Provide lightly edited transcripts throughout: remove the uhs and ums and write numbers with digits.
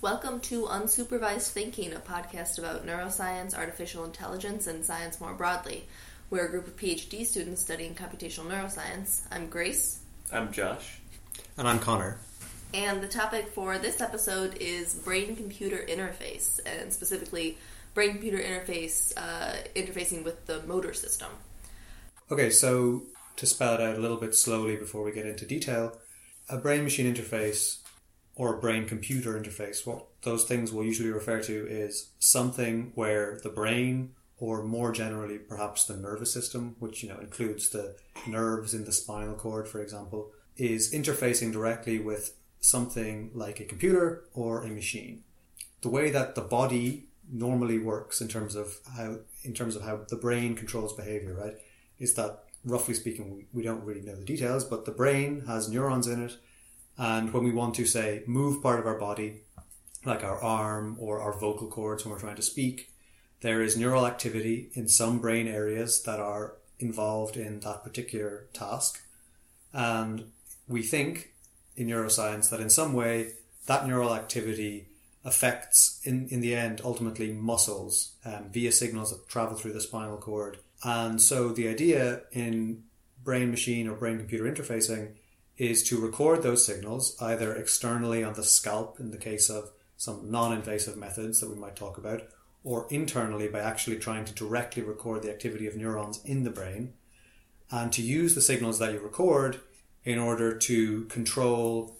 Welcome to Unsupervised Thinking, a podcast about neuroscience, artificial intelligence, and science more broadly. We're a group of PhD students studying computational neuroscience. I'm Grace. I'm Josh. And I'm Connor. And the topic for this episode is brain-computer interface, and specifically brain-computer interface interfacing with the motor system. Okay, so to spell it out a little bit slowly before we get into detail, a brain-machine interface or a brain-computer interface, what those things will usually refer to is something where the brain, or more generally perhaps the nervous system, which includes the nerves in the spinal cord, for example, is interfacing directly with something like a computer or a machine. The way that the body normally works in terms of how the brain controls behavior, right, is that, roughly speaking, we don't really know the details, but the brain has neurons in it. And when we want to, say, move part of our body, like our arm or our vocal cords when we're trying to speak, there is neural activity in some brain areas that are involved in that particular task. And we think in neuroscience that in some way that neural activity affects, in the end, ultimately muscles via signals that travel through the spinal cord. And so the idea in brain-machine or brain-computer interfacing is to record those signals either externally on the scalp in the case of some non-invasive methods that we might talk about, or internally by actually trying to directly record the activity of neurons in the brain, and to use the signals that you record in order to control,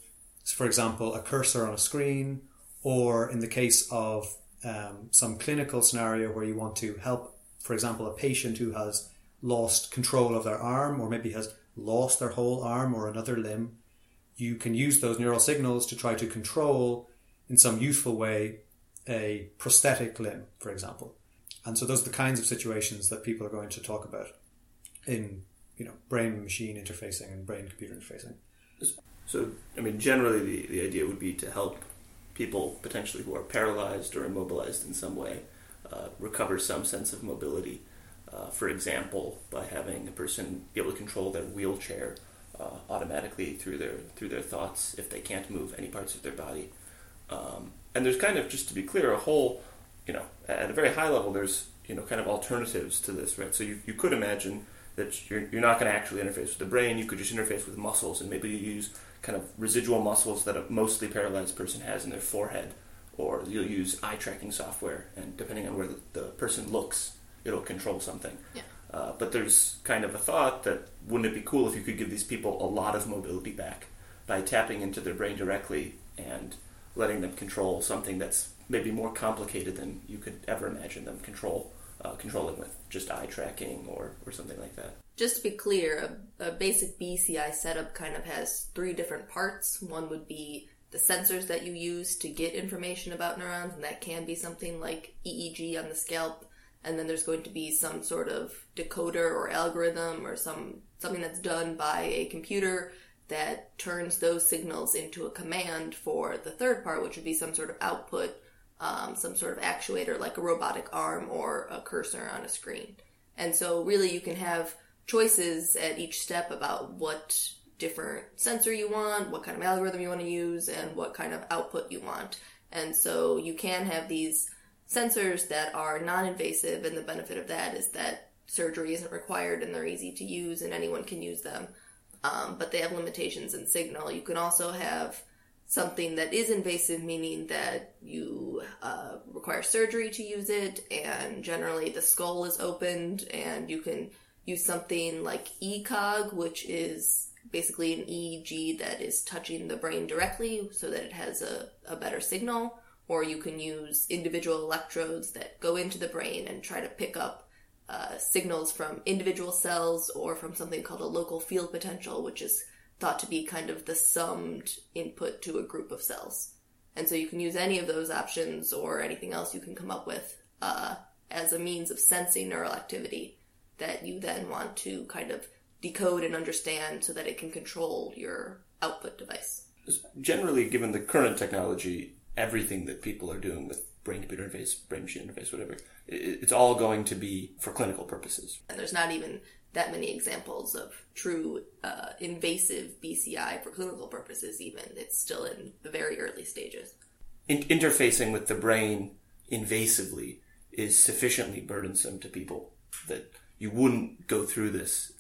for example, a cursor on a screen, or in the case of some clinical scenario where you want to help, for example, a patient who has lost control of their arm or maybe has lost their whole arm or another limb, you can use those neural signals to try to control in some useful way a prosthetic limb, for example. And so those are the kinds of situations that people are going to talk about in brain-machine interfacing and brain-computer interfacing. So, generally the idea would be to help people potentially who are paralyzed or immobilized in some way recover some sense of mobility. For example, by having a person be able to control their wheelchair automatically through their thoughts if they can't move any parts of their body. And there's kind of, just to be clear, a whole, at a very high level, there's, kind of alternatives to this, right? So you could imagine that you're not going to actually interface with the brain. You could just interface with muscles, and maybe you use kind of residual muscles that a mostly paralyzed person has in their forehead, or you'll use eye tracking software, and depending on where the person looks, it'll control something. Yeah. But there's kind of a thought that, wouldn't it be cool if you could give these people a lot of mobility back by tapping into their brain directly and letting them control something that's maybe more complicated than you could ever imagine them controlling with just eye tracking or something like that. Just to be clear, a basic BCI setup kind of has three different parts. One would be the sensors that you use to get information about neurons, and that can be something like EEG on the scalp. And then there's going to be some sort of decoder or algorithm or something that's done by a computer that turns those signals into a command for the third part, which would be some sort of output, some sort of actuator like a robotic arm or a cursor on a screen. And so really you can have choices at each step about what different sensor you want, what kind of algorithm you want to use, and what kind of output you want. And so you can have these sensors that are non-invasive, and the benefit of that is that surgery isn't required and they're easy to use and anyone can use them, but they have limitations in signal. You can also have something that is invasive, meaning that you require surgery to use it, and generally the skull is opened, and you can use something like ECOG, which is basically an EEG that is touching the brain directly so that it has a better signal. Or you can use individual electrodes that go into the brain and try to pick up signals from individual cells or from something called a local field potential, which is thought to be kind of the summed input to a group of cells. And so you can use any of those options or anything else you can come up with as a means of sensing neural activity that you then want to kind of decode and understand so that it can control your output device. Generally, given the current technology, everything that people are doing with brain-computer interface, brain-machine interface, whatever. It's all going to be for clinical purposes. And there's not even that many examples of true invasive BCI for clinical purposes even. It's still in the very early stages. Interfacing with the brain invasively is sufficiently burdensome to people that you wouldn't go through this,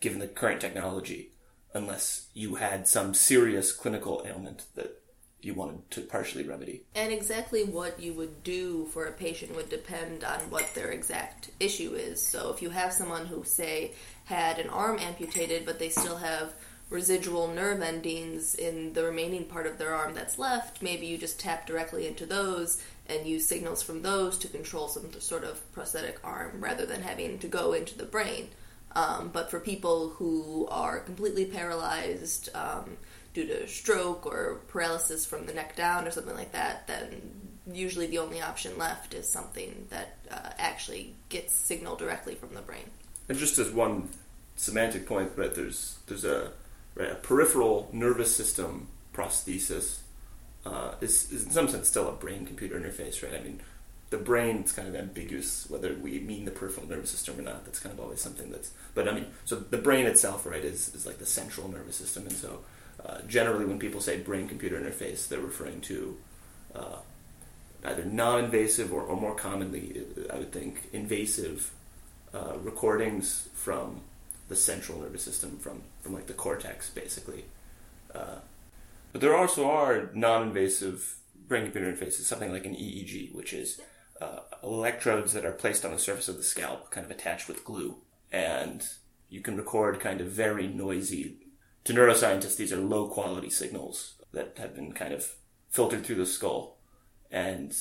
given the current technology, unless you had some serious clinical ailment that you wanted to partially remedy. And exactly what you would do for a patient would depend on what their exact issue is. So if you have someone who, say, had an arm amputated, but they still have residual nerve endings in the remaining part of their arm that's left, maybe you just tap directly into those and use signals from those to control some sort of prosthetic arm rather than having to go into the brain. But for people who are completely paralyzed, due to stroke or paralysis from the neck down or something like that, then usually the only option left is something that actually gets signal directly from the brain. And just as one semantic point, right, there's a peripheral nervous system prosthesis is in some sense still a brain-computer interface, right? I mean, the brain is kind of ambiguous whether we mean the peripheral nervous system or not. That's kind of always something that's... But I mean, so the brain itself, right, is like the central nervous system, and so... generally, when people say brain-computer interface, they're referring to either non-invasive or more commonly, I would think, invasive recordings from the central nervous system, from like the cortex, basically. But there also are non-invasive brain-computer interfaces, something like an EEG, which is electrodes that are placed on the surface of the scalp, kind of attached with glue, and you can record kind of very noisy. To neuroscientists, these are low-quality signals that have been kind of filtered through the skull. And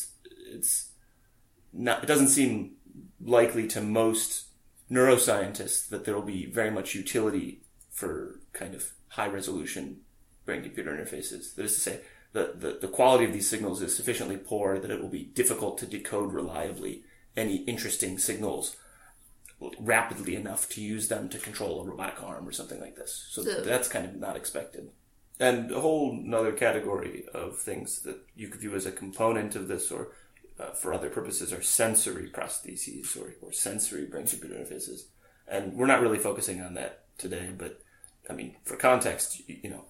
it doesn't seem likely to most neuroscientists that there will be very much utility for kind of high-resolution brain-computer interfaces. That is to say, the quality of these signals is sufficiently poor that it will be difficult to decode reliably any interesting signals rapidly enough to use them to control a robotic arm or something like this. So that's kind of not expected. And a whole other category of things that you could view as a component of this or for other purposes are sensory prostheses or sensory brain-computer interfaces. And we're not really focusing on that today, but I mean, for context, you know,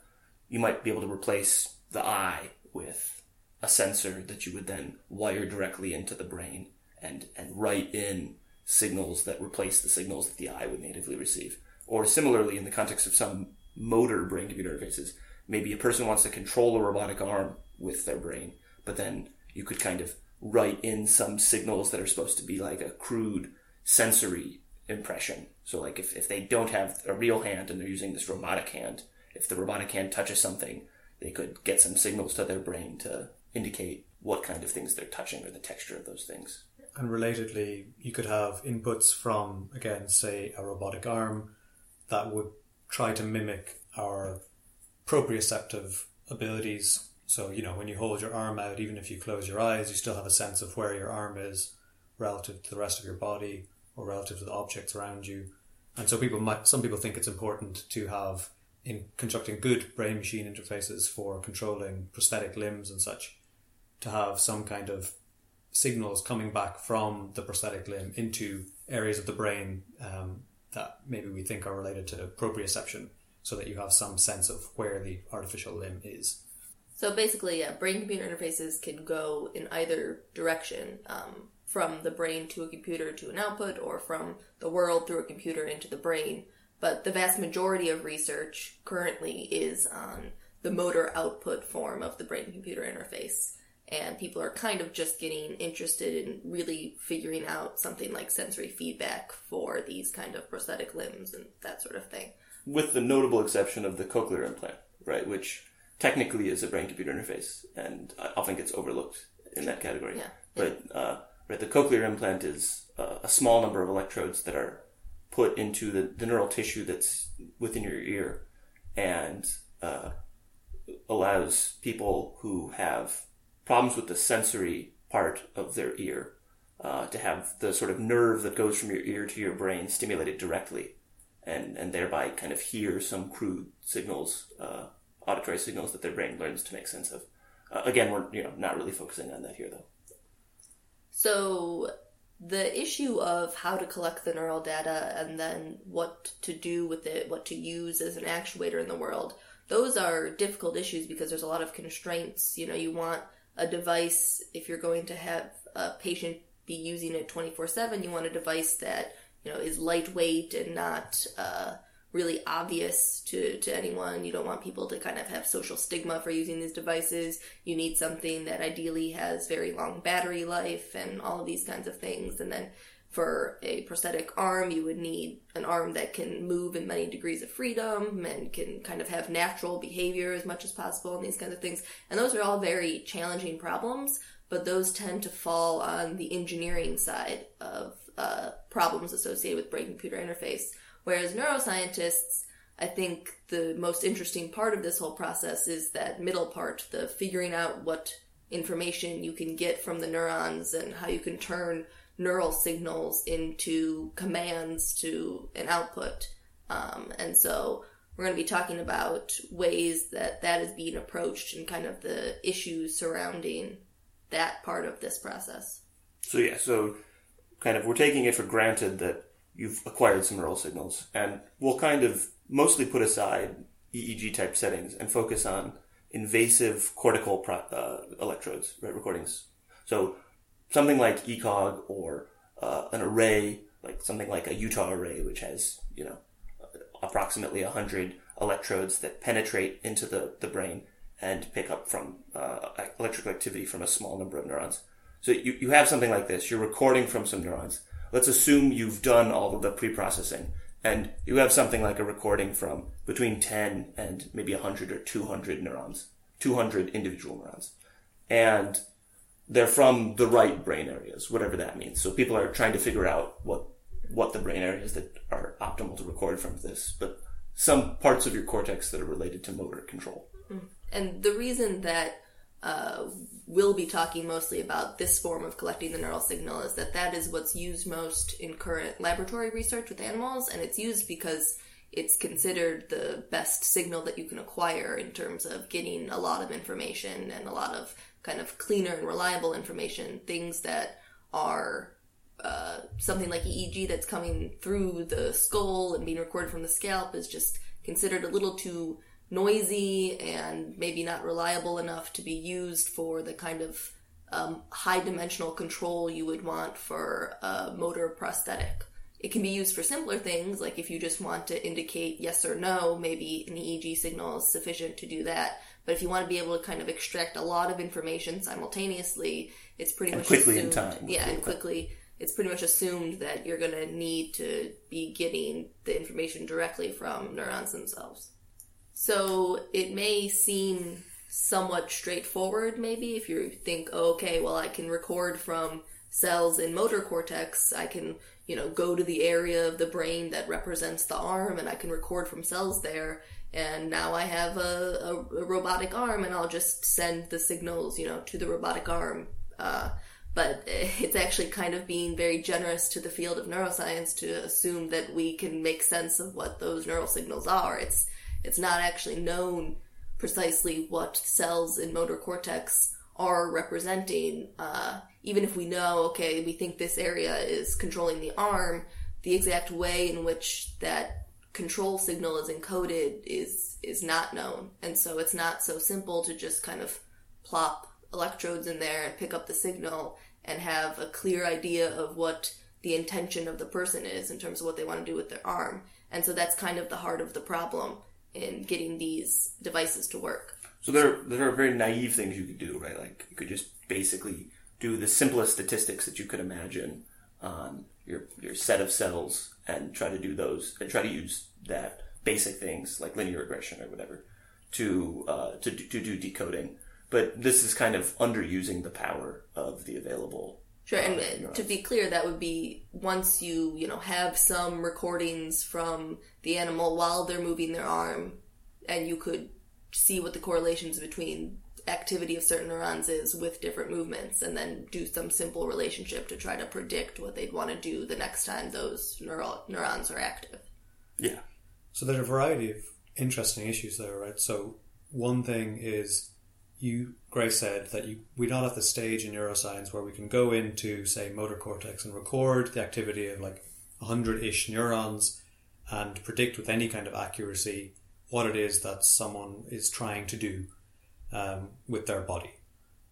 you might be able to replace the eye with a sensor that you would then wire directly into the brain and write in signals that replace the signals that the eye would natively receive. Or similarly, in the context of some motor brain-computer interfaces, maybe a person wants to control a robotic arm with their brain, but then you could kind of write in some signals that are supposed to be like a crude sensory impression. So like if they don't have a real hand and they're using this robotic hand, if the robotic hand touches something, they could get some signals to their brain to indicate what kind of things they're touching or the texture of those things. And relatedly, you could have inputs from, again, say, a robotic arm that would try to mimic our proprioceptive abilities. So, you know, when you hold your arm out, even if you close your eyes, you still have a sense of where your arm is relative to the rest of your body or relative to the objects around you. And so some people think it's important to have, in constructing good brain-machine interfaces for controlling prosthetic limbs and such, to have some kind of signals coming back from the prosthetic limb into areas of the brain that maybe we think are related to proprioception, so that you have some sense of where the artificial limb is. So basically, brain-computer interfaces can go in either direction, from the brain to a computer to an output, or from the world through a computer into the brain. But the vast majority of research currently is on the motor output form of the brain-computer interface. And people are kind of just getting interested in really figuring out something like sensory feedback for these kind of prosthetic limbs and that sort of thing. With the notable exception of the cochlear implant, right, which technically is a brain-computer interface and often gets overlooked in that category. Yeah. But right, the cochlear implant is a small number of electrodes that are put into the neural tissue that's within your ear and allows people who have problems with the sensory part of their ear to have the sort of nerve that goes from your ear to your brain stimulated directly and thereby kind of hear some crude signals, auditory signals that their brain learns to make sense of. Again, we're not really focusing on that here, though. So the issue of how to collect the neural data and then what to do with it, what to use as an actuator in the world, those are difficult issues because there's a lot of constraints. You know, you want a device, if you're going to have a patient be using it 24/7, you want a device that, you know, is lightweight and not really obvious to anyone. You don't want people to kind of have social stigma for using these devices. You need something that ideally has very long battery life and all of these kinds of things. And then for a prosthetic arm, you would need an arm that can move in many degrees of freedom and can kind of have natural behavior as much as possible and these kinds of things. And those are all very challenging problems, but those tend to fall on the engineering side of problems associated with brain-computer interface. Whereas neuroscientists, I think the most interesting part of this whole process is that middle part, the figuring out what information you can get from the neurons and how you can turn neural signals into commands to an output. And so we're going to be talking about ways that that is being approached and kind of the issues surrounding that part of this process. So yeah, so kind of we're taking it for granted that you've acquired some neural signals, and we'll kind of mostly put aside EEG-type settings and focus on invasive cortical electrodes, right, recordings. So something like ECOG or an array, like something like a Utah array, which has, approximately 100 electrodes that penetrate into the brain and pick up from electrical activity from a small number of neurons. So you have something like this. You're recording from some neurons. Let's assume you've done all of the pre-processing and you have something like a recording from between 10 and maybe 100 or 200 neurons, 200 individual neurons. And they're from the right brain areas, whatever that means. So people are trying to figure out what the brain areas that are optimal to record from this, but some parts of your cortex that are related to motor control. And the reason that we'll be talking mostly about this form of collecting the neural signal is that is what's used most in current laboratory research with animals, and it's used because it's considered the best signal that you can acquire in terms of getting a lot of information and a lot of kind of cleaner and reliable information, things that are something like EEG that's coming through the skull and being recorded from the scalp is just considered a little too noisy and maybe not reliable enough to be used for the kind of high dimensional control you would want for a motor prosthetic. It can be used for simpler things, like if you just want to indicate yes or no, maybe an EEG signal is sufficient to do that. But if you want to be able to kind of extract a lot of information simultaneously, it's pretty much quickly assumed, in time. Yeah, and quickly. It's pretty much assumed that you're going to need to be getting the information directly from neurons themselves. So it may seem somewhat straightforward, maybe, if you think, I can record from cells in motor cortex. I can, go to the area of the brain that represents the arm, and I can record from cells there. And now I have a robotic arm, and I'll just send the signals, to the robotic arm. But it's actually kind of being very generous to the field of neuroscience to assume that we can make sense of what those neural signals are. It's not actually known precisely what cells in motor cortex are representing. Even if we know, we think this area is controlling the arm, the exact way in which that control signal is encoded is not known. And so it's not so simple to just kind of plop electrodes in there and pick up the signal and have a clear idea of what the intention of the person is in terms of what they want to do with their arm. And so that's kind of the heart of the problem in getting these devices to work. So there are very naive things you could do, right? Like you could just basically do the simplest statistics that you could imagine on your set of cells and try to do those and try to use that basic things like linear regression or whatever to do decoding. But this is kind of underusing the power of the available. Sure, and neurons. To be clear, that would be once you have some recordings from the animal while they're moving their arm, and you could see what the correlations between activity of certain neurons is with different movements, and then do some simple relationship to try to predict what they'd want to do the next time those neurons are active. Yeah. So there's a variety of interesting issues there, right? So one thing is Gray said that we're not at the stage in neuroscience where we can go into, say, motor cortex and record the activity of like 100-ish neurons and predict with any kind of accuracy what it is that someone is trying to do with their body.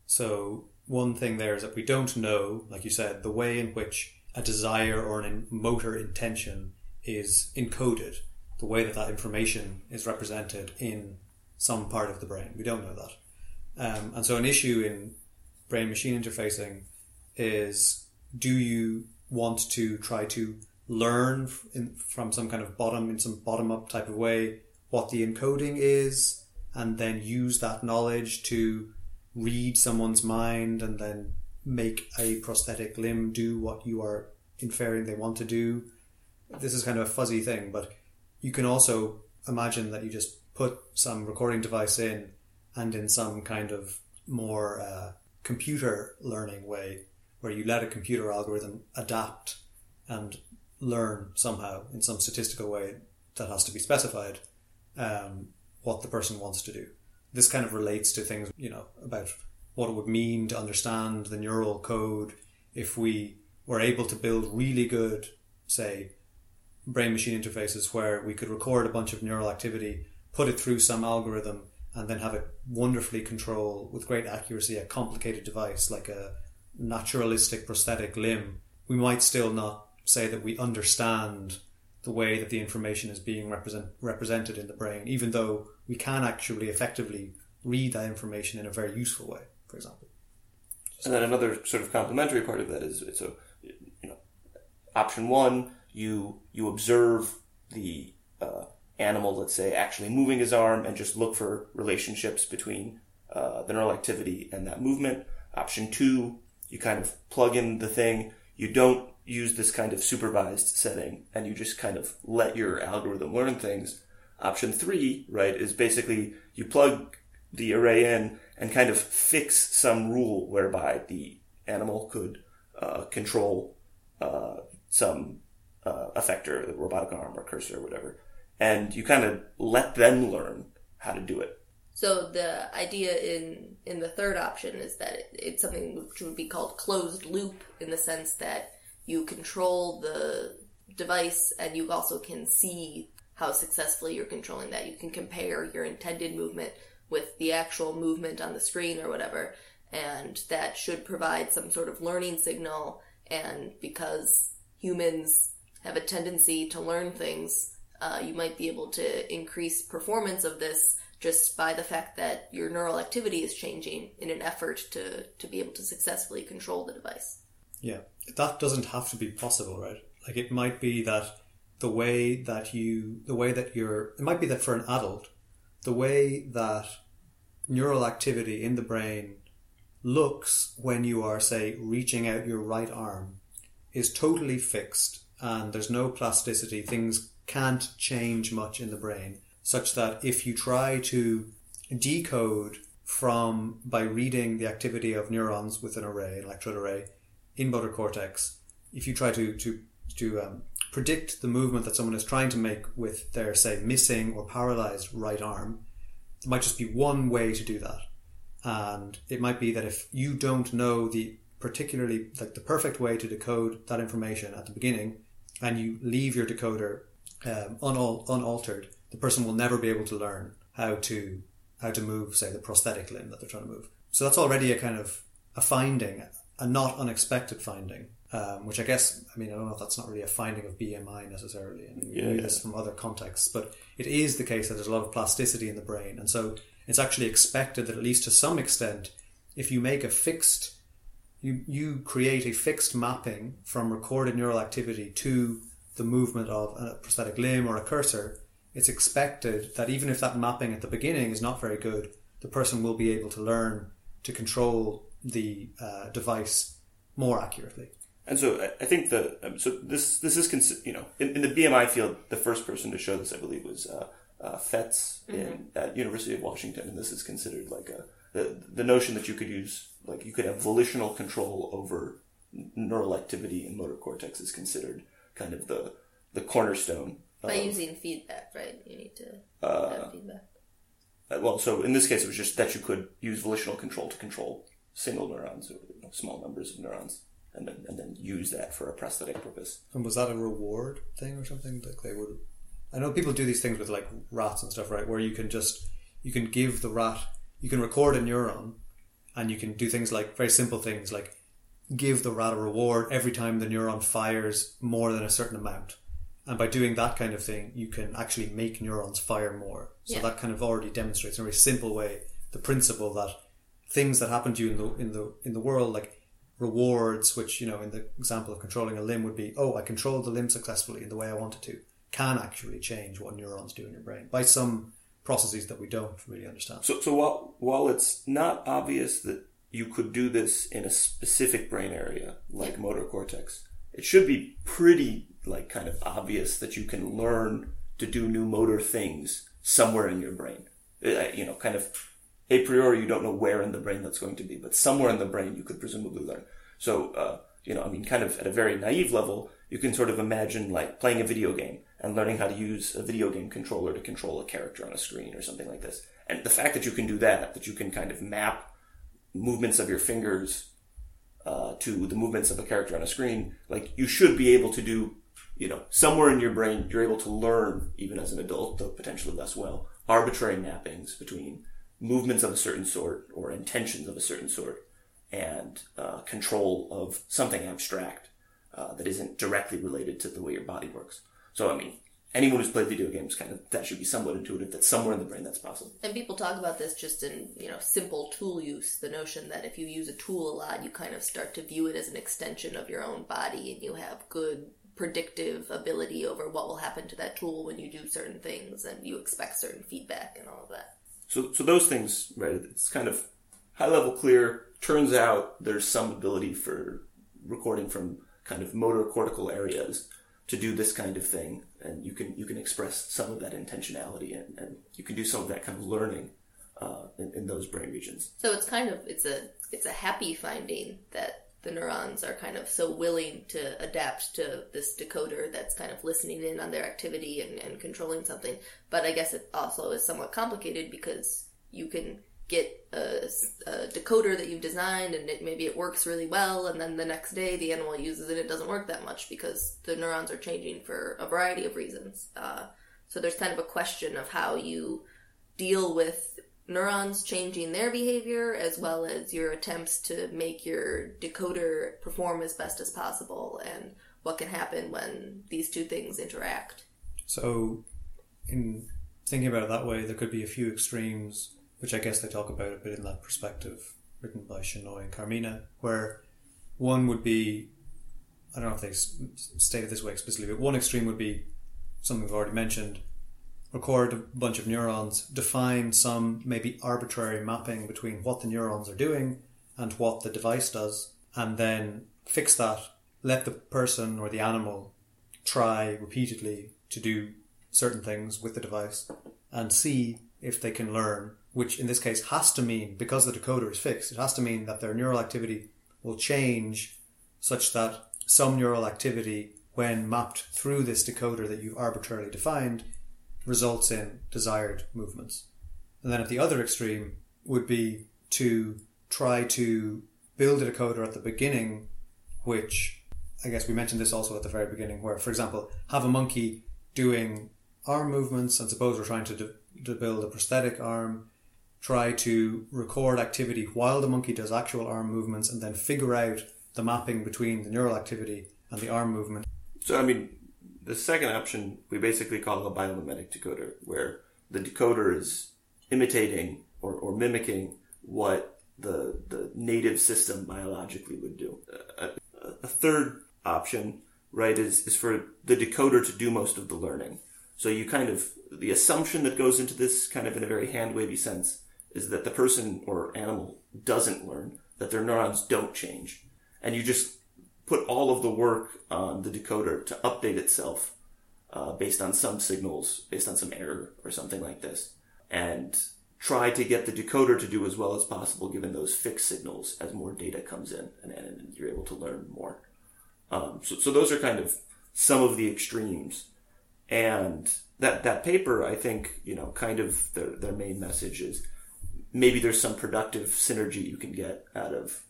So one thing there is that we don't know, like you said, the way in which a desire or an motor intention is encoded, the way that that information is represented in some part of the brain. We don't know that. And so an issue in brain-machine interfacing is, do you want to try to learn from some kind of bottom-up type of way what the encoding is, and then use that knowledge to read someone's mind and then make a prosthetic limb do what you are inferring they want to do? This is kind of a fuzzy thing, but you can also imagine that you just put some recording device in, and in some kind of more computer learning way, where you let a computer algorithm adapt and learn somehow in some statistical way that has to be specified what the person wants to do. This kind of relates to things, about what it would mean to understand the neural code if we were able to build really good, say, brain-machine interfaces where we could record a bunch of neural activity, put it through some algorithm, and then have it wonderfully control with great accuracy a complicated device like a naturalistic prosthetic limb. We might still not say that we understand the way that the information is being represented in the brain, even though we can actually effectively read that information in a very useful way, for example. And then another sort of complementary part of that is, option one, you observe the animal, let's say, actually moving his arm and just look for relationships between the neural activity and that movement. Option two, you kind of plug in the thing. You don't use this kind of supervised setting and you just kind of let your algorithm learn things. Option three, right, is basically you plug the array in and kind of fix some rule whereby the animal could control some effector, the robotic arm or cursor or whatever. And you kind of let them learn how to do it. So the idea in the third option is that it's something which would be called closed loop, in the sense that you control the device and you also can see how successfully you're controlling that. You can compare your intended movement with the actual movement on the screen or whatever, and that should provide some sort of learning signal. And because humans have a tendency to learn things, you might be able to increase performance of this just by the fact that your neural activity is changing in an effort to be able to successfully control the device. Yeah, that doesn't have to be possible, right? Like it might be that it might be that for an adult, the way that neural activity in the brain looks when you are, say, reaching out your right arm is totally fixed and there's no plasticity. Things can't change much in the brain, such that if you try to decode by reading the activity of neurons with an array, electrode array, in motor cortex, if you try to predict the movement that someone is trying to make with their, say, missing or paralyzed right arm, there might just be one way to do that. And it might be that if you don't know the perfect way to decode that information at the beginning, and you leave your decoder unaltered, the person will never be able to learn how to move, say, the prosthetic limb that they're trying to move. So that's already a kind of a finding, a not unexpected finding, which I guess, I don't know if that's not really a finding of BMI necessarily, and we knew this from other contexts, but it is the case that there's a lot of plasticity in the brain, and so it's actually expected that at least to some extent, if you make you create a fixed mapping from recorded neural activity to the movement of a prosthetic limb or a cursor, it's expected that even if that mapping at the beginning is not very good, the person will be able to learn to control the device more accurately. And so I think this is, in the BMI field, the first person to show this, I believe, was Fetz at University of Washington, and this is considered like the notion that you could use, like you could have volitional control over neural activity in motor cortex is considered kind of the cornerstone. By using feedback, right? You need to have feedback. well, so in this case, it was just that you could use volitional control to control single neurons or small numbers of neurons, and then use that for a prosthetic purpose. And was that a reward thing or something? Like they would, I know people do these things with like rats and stuff, right? Where you can give the rat, you can record a neuron, and you can do things like very simple things like give the rat a reward every time the neuron fires more than a certain amount. And by doing that kind of thing, you can actually make neurons fire more. So that kind of already demonstrates in a very simple way the principle that things that happen to you in the world, like rewards, which, you know, in the example of controlling a limb would be, oh, I controlled the limb successfully in the way I wanted to, can actually change what neurons do in your brain by some processes that we don't really understand. So while it's not obvious that you could do this in a specific brain area, like motor cortex, it should be pretty, like, kind of obvious that you can learn to do new motor things somewhere in your brain. You know, kind of a priori, you don't know where in the brain that's going to be, but somewhere in the brain you could presumably learn. So, you know, I mean, kind of at a very naive level, you can sort of imagine, like, playing a video game and learning how to use a video game controller to control a character on a screen or something like this. And the fact that you can do that, that you can kind of map movements of your fingers to the movements of a character on a screen, like, you should be able to do, you know, somewhere in your brain, you're able to learn, even as an adult, though potentially less well, arbitrary mappings between movements of a certain sort or intentions of a certain sort and control of something abstract that isn't directly related to the way your body works. So, I mean, anyone who's played video games, kind of, that should be somewhat intuitive that somewhere in the brain that's possible. And people talk about this just in, you know, simple tool use, the notion that if you use a tool a lot, you kind of start to view it as an extension of your own body and you have good predictive ability over what will happen to that tool when you do certain things and you expect certain feedback and all of that. So those things, right, it's kind of high-level clear. Turns out there's some ability for recording from kind of motor cortical areas to do this kind of thing, and you can express some of that intentionality, and you can do some of that kind of learning in those brain regions. So it's kind of it's a happy finding that the neurons are kind of so willing to adapt to this decoder that's kind of listening in on their activity and controlling something. But I guess it also is somewhat complicated because you can get a decoder that you've designed and maybe it works really well, and then the next day the animal uses it, it doesn't work that much because the neurons are changing for a variety of reasons. So there's kind of a question of how you deal with neurons changing their behavior as well as your attempts to make your decoder perform as best as possible and what can happen when these two things interact. So in thinking about it that way, there could be a few extremes, which I guess they talk about a bit in that perspective written by Shenoy and Carmina, where one would be, I don't know if they state it this way explicitly, but one extreme would be something we've already mentioned, record a bunch of neurons, define some maybe arbitrary mapping between what the neurons are doing and what the device does, and then fix that, let the person or the animal try repeatedly to do certain things with the device and see if they can learn, which in this case has to mean, because the decoder is fixed, it has to mean that their neural activity will change such that some neural activity, when mapped through this decoder that you've arbitrarily defined, results in desired movements. And then at the other extreme would be to try to build a decoder at the beginning, which I guess we mentioned this also at the very beginning, where, for example, have a monkey doing arm movements, and suppose we're trying to build a prosthetic arm, try to record activity while the monkey does actual arm movements and then figure out the mapping between the neural activity and the arm movement. So, I mean, the second option we basically call a biomimetic decoder, where the decoder is imitating or mimicking what the native system biologically would do. A third option, right, is for the decoder to do most of the learning. So you kind of, the assumption that goes into this kind of in a very hand-wavy sense is that the person or animal doesn't learn, that their neurons don't change. And you just put all of the work on the decoder to update itself based on some signals, based on some error or something like this, and try to get the decoder to do as well as possible given those fixed signals as more data comes in and you're able to learn more. So those are kind of some of the extremes. And that paper, I think, kind of their main message is maybe there's some productive synergy you can get out of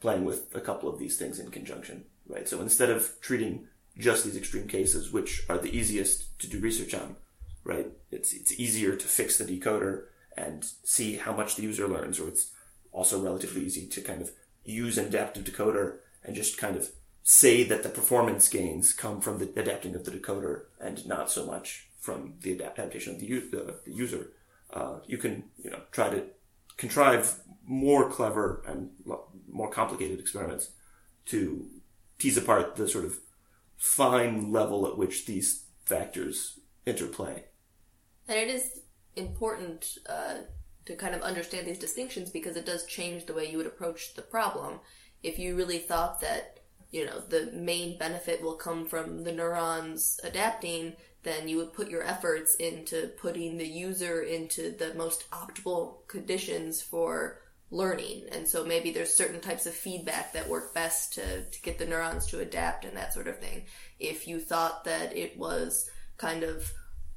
playing with a couple of these things in conjunction, right? So instead of treating just these extreme cases, which are the easiest to do research on, right? It's easier to fix the decoder and see how much the user learns, or it's also relatively easy to kind of use an adaptive decoder and just kind of say that the performance gains come from the adapting of the decoder and not so much from the adaptation of the user. You can try to contrive more clever and more complicated experiments to tease apart the sort of fine level at which these factors interplay. And it is important to kind of understand these distinctions, because it does change the way you would approach the problem. If you really thought that, the main benefit will come from the neurons adapting, then you would put your efforts into putting the user into the most optimal conditions for learning. And so maybe there's certain types of feedback that work best to get the neurons to adapt and that sort of thing. If you thought that it was kind of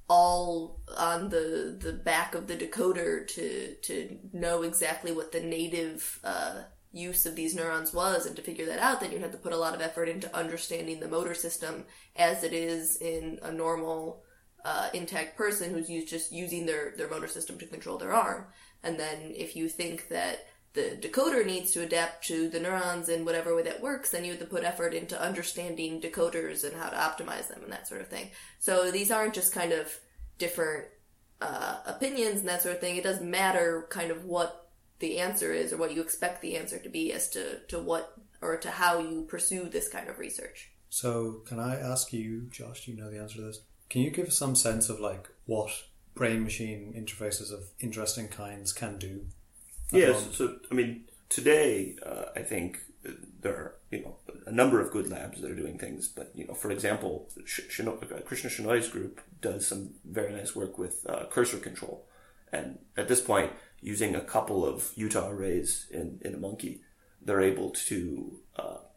all on the back of the decoder to know exactly what the native use of these neurons was and to figure that out, then you'd have to put a lot of effort into understanding the motor system as it is in a normal intact person who's just using their motor system to control their arm. And then if you think that the decoder needs to adapt to the neurons in whatever way that works, then you have to put effort into understanding decoders and how to optimize them and that sort of thing. So these aren't just kind of different opinions and that sort of thing. It doesn't matter kind of what the answer is or what you expect the answer to be as to what or to how you pursue this kind of research. So can I ask you, Josh, do you know the answer to this? Can you give us some sense of like what brain-machine interfaces of interesting kinds can do? Yes, so I mean, today I think there are a number of good labs that are doing things, but for example, Krishna Shenoy's group does some very nice work with cursor control, and at this point, using a couple of Utah arrays in a monkey, they're able to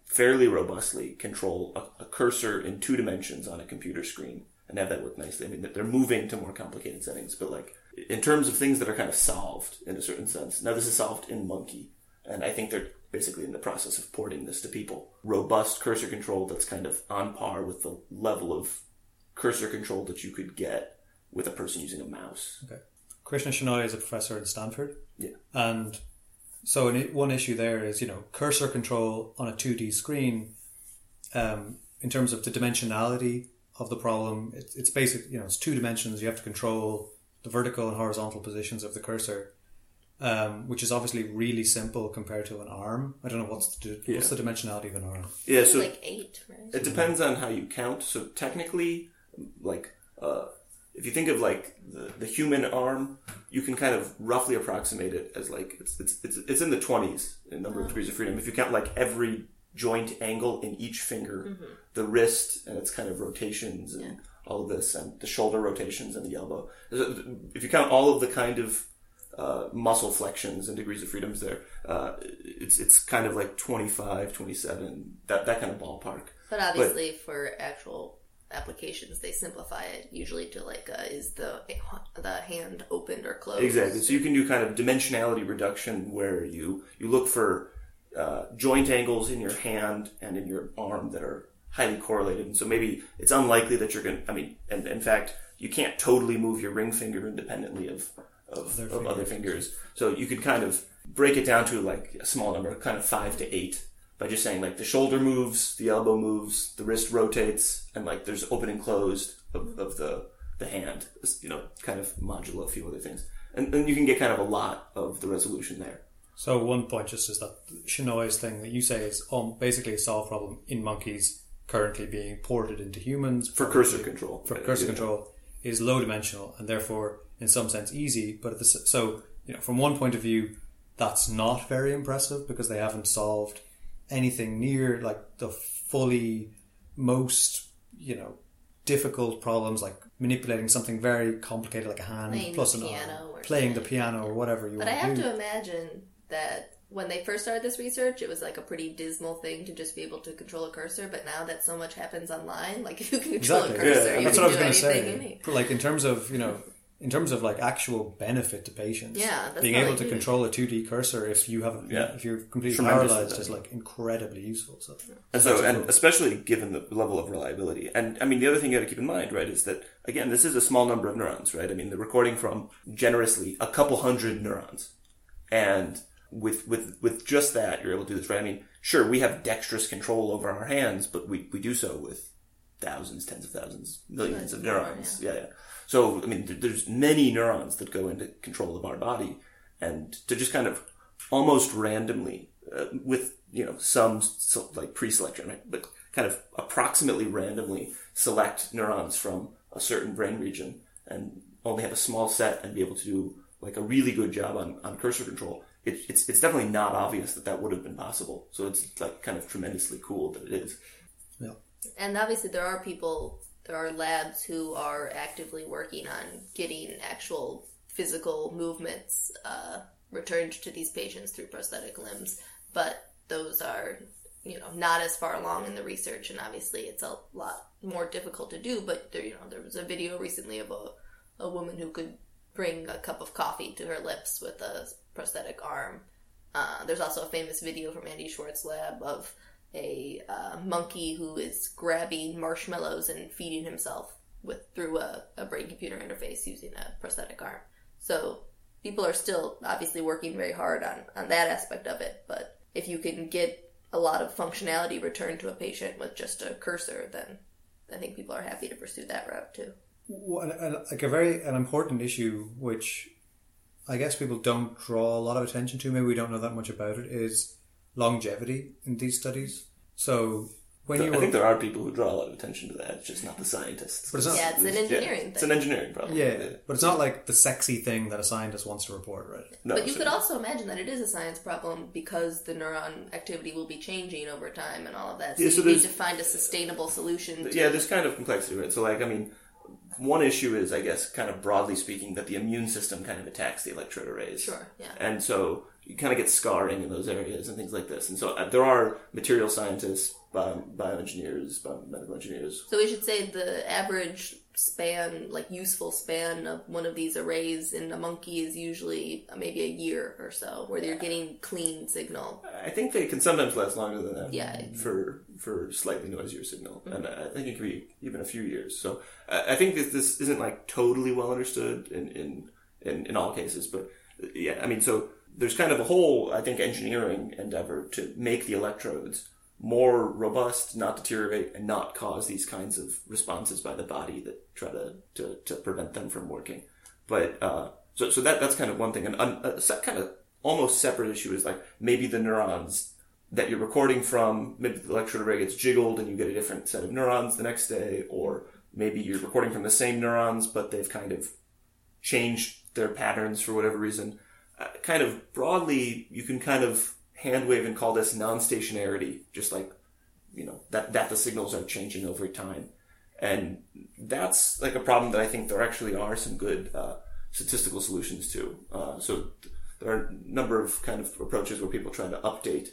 fairly robustly control a cursor in 2 dimensions on a computer screen and have that work nicely. I mean, they're moving to more complicated settings, but like, in terms of things that are kind of solved in a certain sense. Now, this is solved in monkey, and I think they're basically in the process of porting this to people. Robust cursor control that's kind of on par with the level of cursor control that you could get with a person using a mouse. Okay. Krishna Shenoy is a professor in Stanford. Yeah. And so one issue there is, cursor control on a 2D screen, in terms of the dimensionality of the problem, it's basic, it's 2 dimensions. You have to control the vertical and horizontal positions of the cursor, which is obviously really simple compared to an arm. I don't know what's the dimensionality of an arm. Yeah, so like 8, right? It depends on how you count. So technically, like if you think of like the human arm, you can kind of roughly approximate it as like it's in the 20s in number of degrees of freedom. If you count like every joint angle in each finger, the wrist and its kind of rotations and all of this, and the shoulder rotations and the elbow. If you count all of the kind of muscle flexions and degrees of freedoms there, it's kind of like 25, 27, that kind of ballpark. But obviously for actual applications, they simplify it usually to like, is the hand opened or closed? Exactly. So you can do kind of dimensionality reduction where you look for joint angles in your hand and in your arm that are highly correlated, and so maybe it's unlikely that you're going to, and in fact, you can't totally move your ring finger independently of other fingers. So you could kind of break it down to like a small number, kind of 5 to 8, by just saying like the shoulder moves, the elbow moves, the wrist rotates, and like there's open and closed of the hand, kind of modulo a few other things. And you can get kind of a lot of the resolution there. So one point just is that Shenoy's thing that you say is basically a solved problem in monkeys currently being ported into humans for cursor control. For cursor control is low dimensional and therefore in some sense easy, but from one point of view that's not very impressive because they haven't solved anything near like the fully most difficult problems like manipulating something very complicated like a hand playing the piano or whatever you want to do. But I have to imagine that when they first started this research, it was like a pretty dismal thing to just be able to control a cursor. But now that so much happens online, like you can control a cursor. Yeah. That's what I was going to say. Like in terms of like actual benefit to patients, being able to control a 2D cursor if you're completely paralyzed is like incredibly useful. So, and especially given the level of reliability. And I mean, the other thing you got to keep in mind, right, is that again, this is a small number of neurons, right? I mean, they're recording from generously a couple hundred neurons, and with just that, you're able to do this, right? I mean, sure, we have dexterous control over our hands, but we do so with thousands, tens of thousands, millions of neurons. Yeah. So, I mean, there's many neurons that go into control of our body, and to just kind of almost randomly, with, some like pre-selection, right? But kind of approximately randomly select neurons from a certain brain region and only have a small set and be able to do like a really good job on cursor control. It's definitely not obvious that would have been possible. So it's like kind of tremendously cool that it is. Yeah. And obviously there are labs who are actively working on getting actual physical movements returned to these patients through prosthetic limbs, but those are, not as far along in the research, and obviously it's a lot more difficult to do. But there, there was a video recently of a woman who could bring a cup of coffee to her lips with a prosthetic arm. There's also a famous video from Andy Schwartz's lab of a monkey who is grabbing marshmallows and feeding himself through a brain-computer interface using a prosthetic arm. So people are still obviously working very hard on that aspect of it, but if you can get a lot of functionality returned to a patient with just a cursor, then I think people are happy to pursue that route too. Well, like an important issue, which I guess people don't draw a lot of attention to, maybe we don't know that much about it, is longevity in these studies. So I think there are people who draw a lot of attention to that. It's just not the scientists. But it's an engineering thing. It's an engineering problem. Yeah, but it's not like the sexy thing that a scientist wants to report, right? No, but you could also imagine that it is a science problem because the neuron activity will be changing over time and all of that. So, you need to find a sustainable solution. There's kind of complexity, right? So, one issue is, I guess, kind of broadly speaking, that the immune system kind of attacks the electrode arrays. Sure, yeah. And so you kind of get scarring in those areas and things like this. And so there are material scientists, bioengineers, biomedical engineers. So we should say the average span, like useful span of one of these arrays in a monkey is usually maybe a year or so, where they're getting clean signal. I think they can sometimes last longer than that for slightly noisier signal. Mm-hmm. And I think it could be even a few years. So I think this isn't like totally well understood in all cases. But yeah, I mean, so there's kind of a whole, I think, engineering endeavor to make the electrodes more robust, not deteriorate, and not cause these kinds of responses by the body that try to prevent them from working. But so that's kind of one thing. And a kind of almost separate issue is like maybe the neurons that you're recording from, maybe the electrode array gets jiggled and you get a different set of neurons the next day, or maybe you're recording from the same neurons but they've kind of changed their patterns for whatever reason. Kind of broadly, you can kind of handwave and call this non-stationarity, just like, that the signals are changing over time. And that's like a problem that I think there actually are some good statistical solutions to. So there are a number of kind of approaches where people try to update,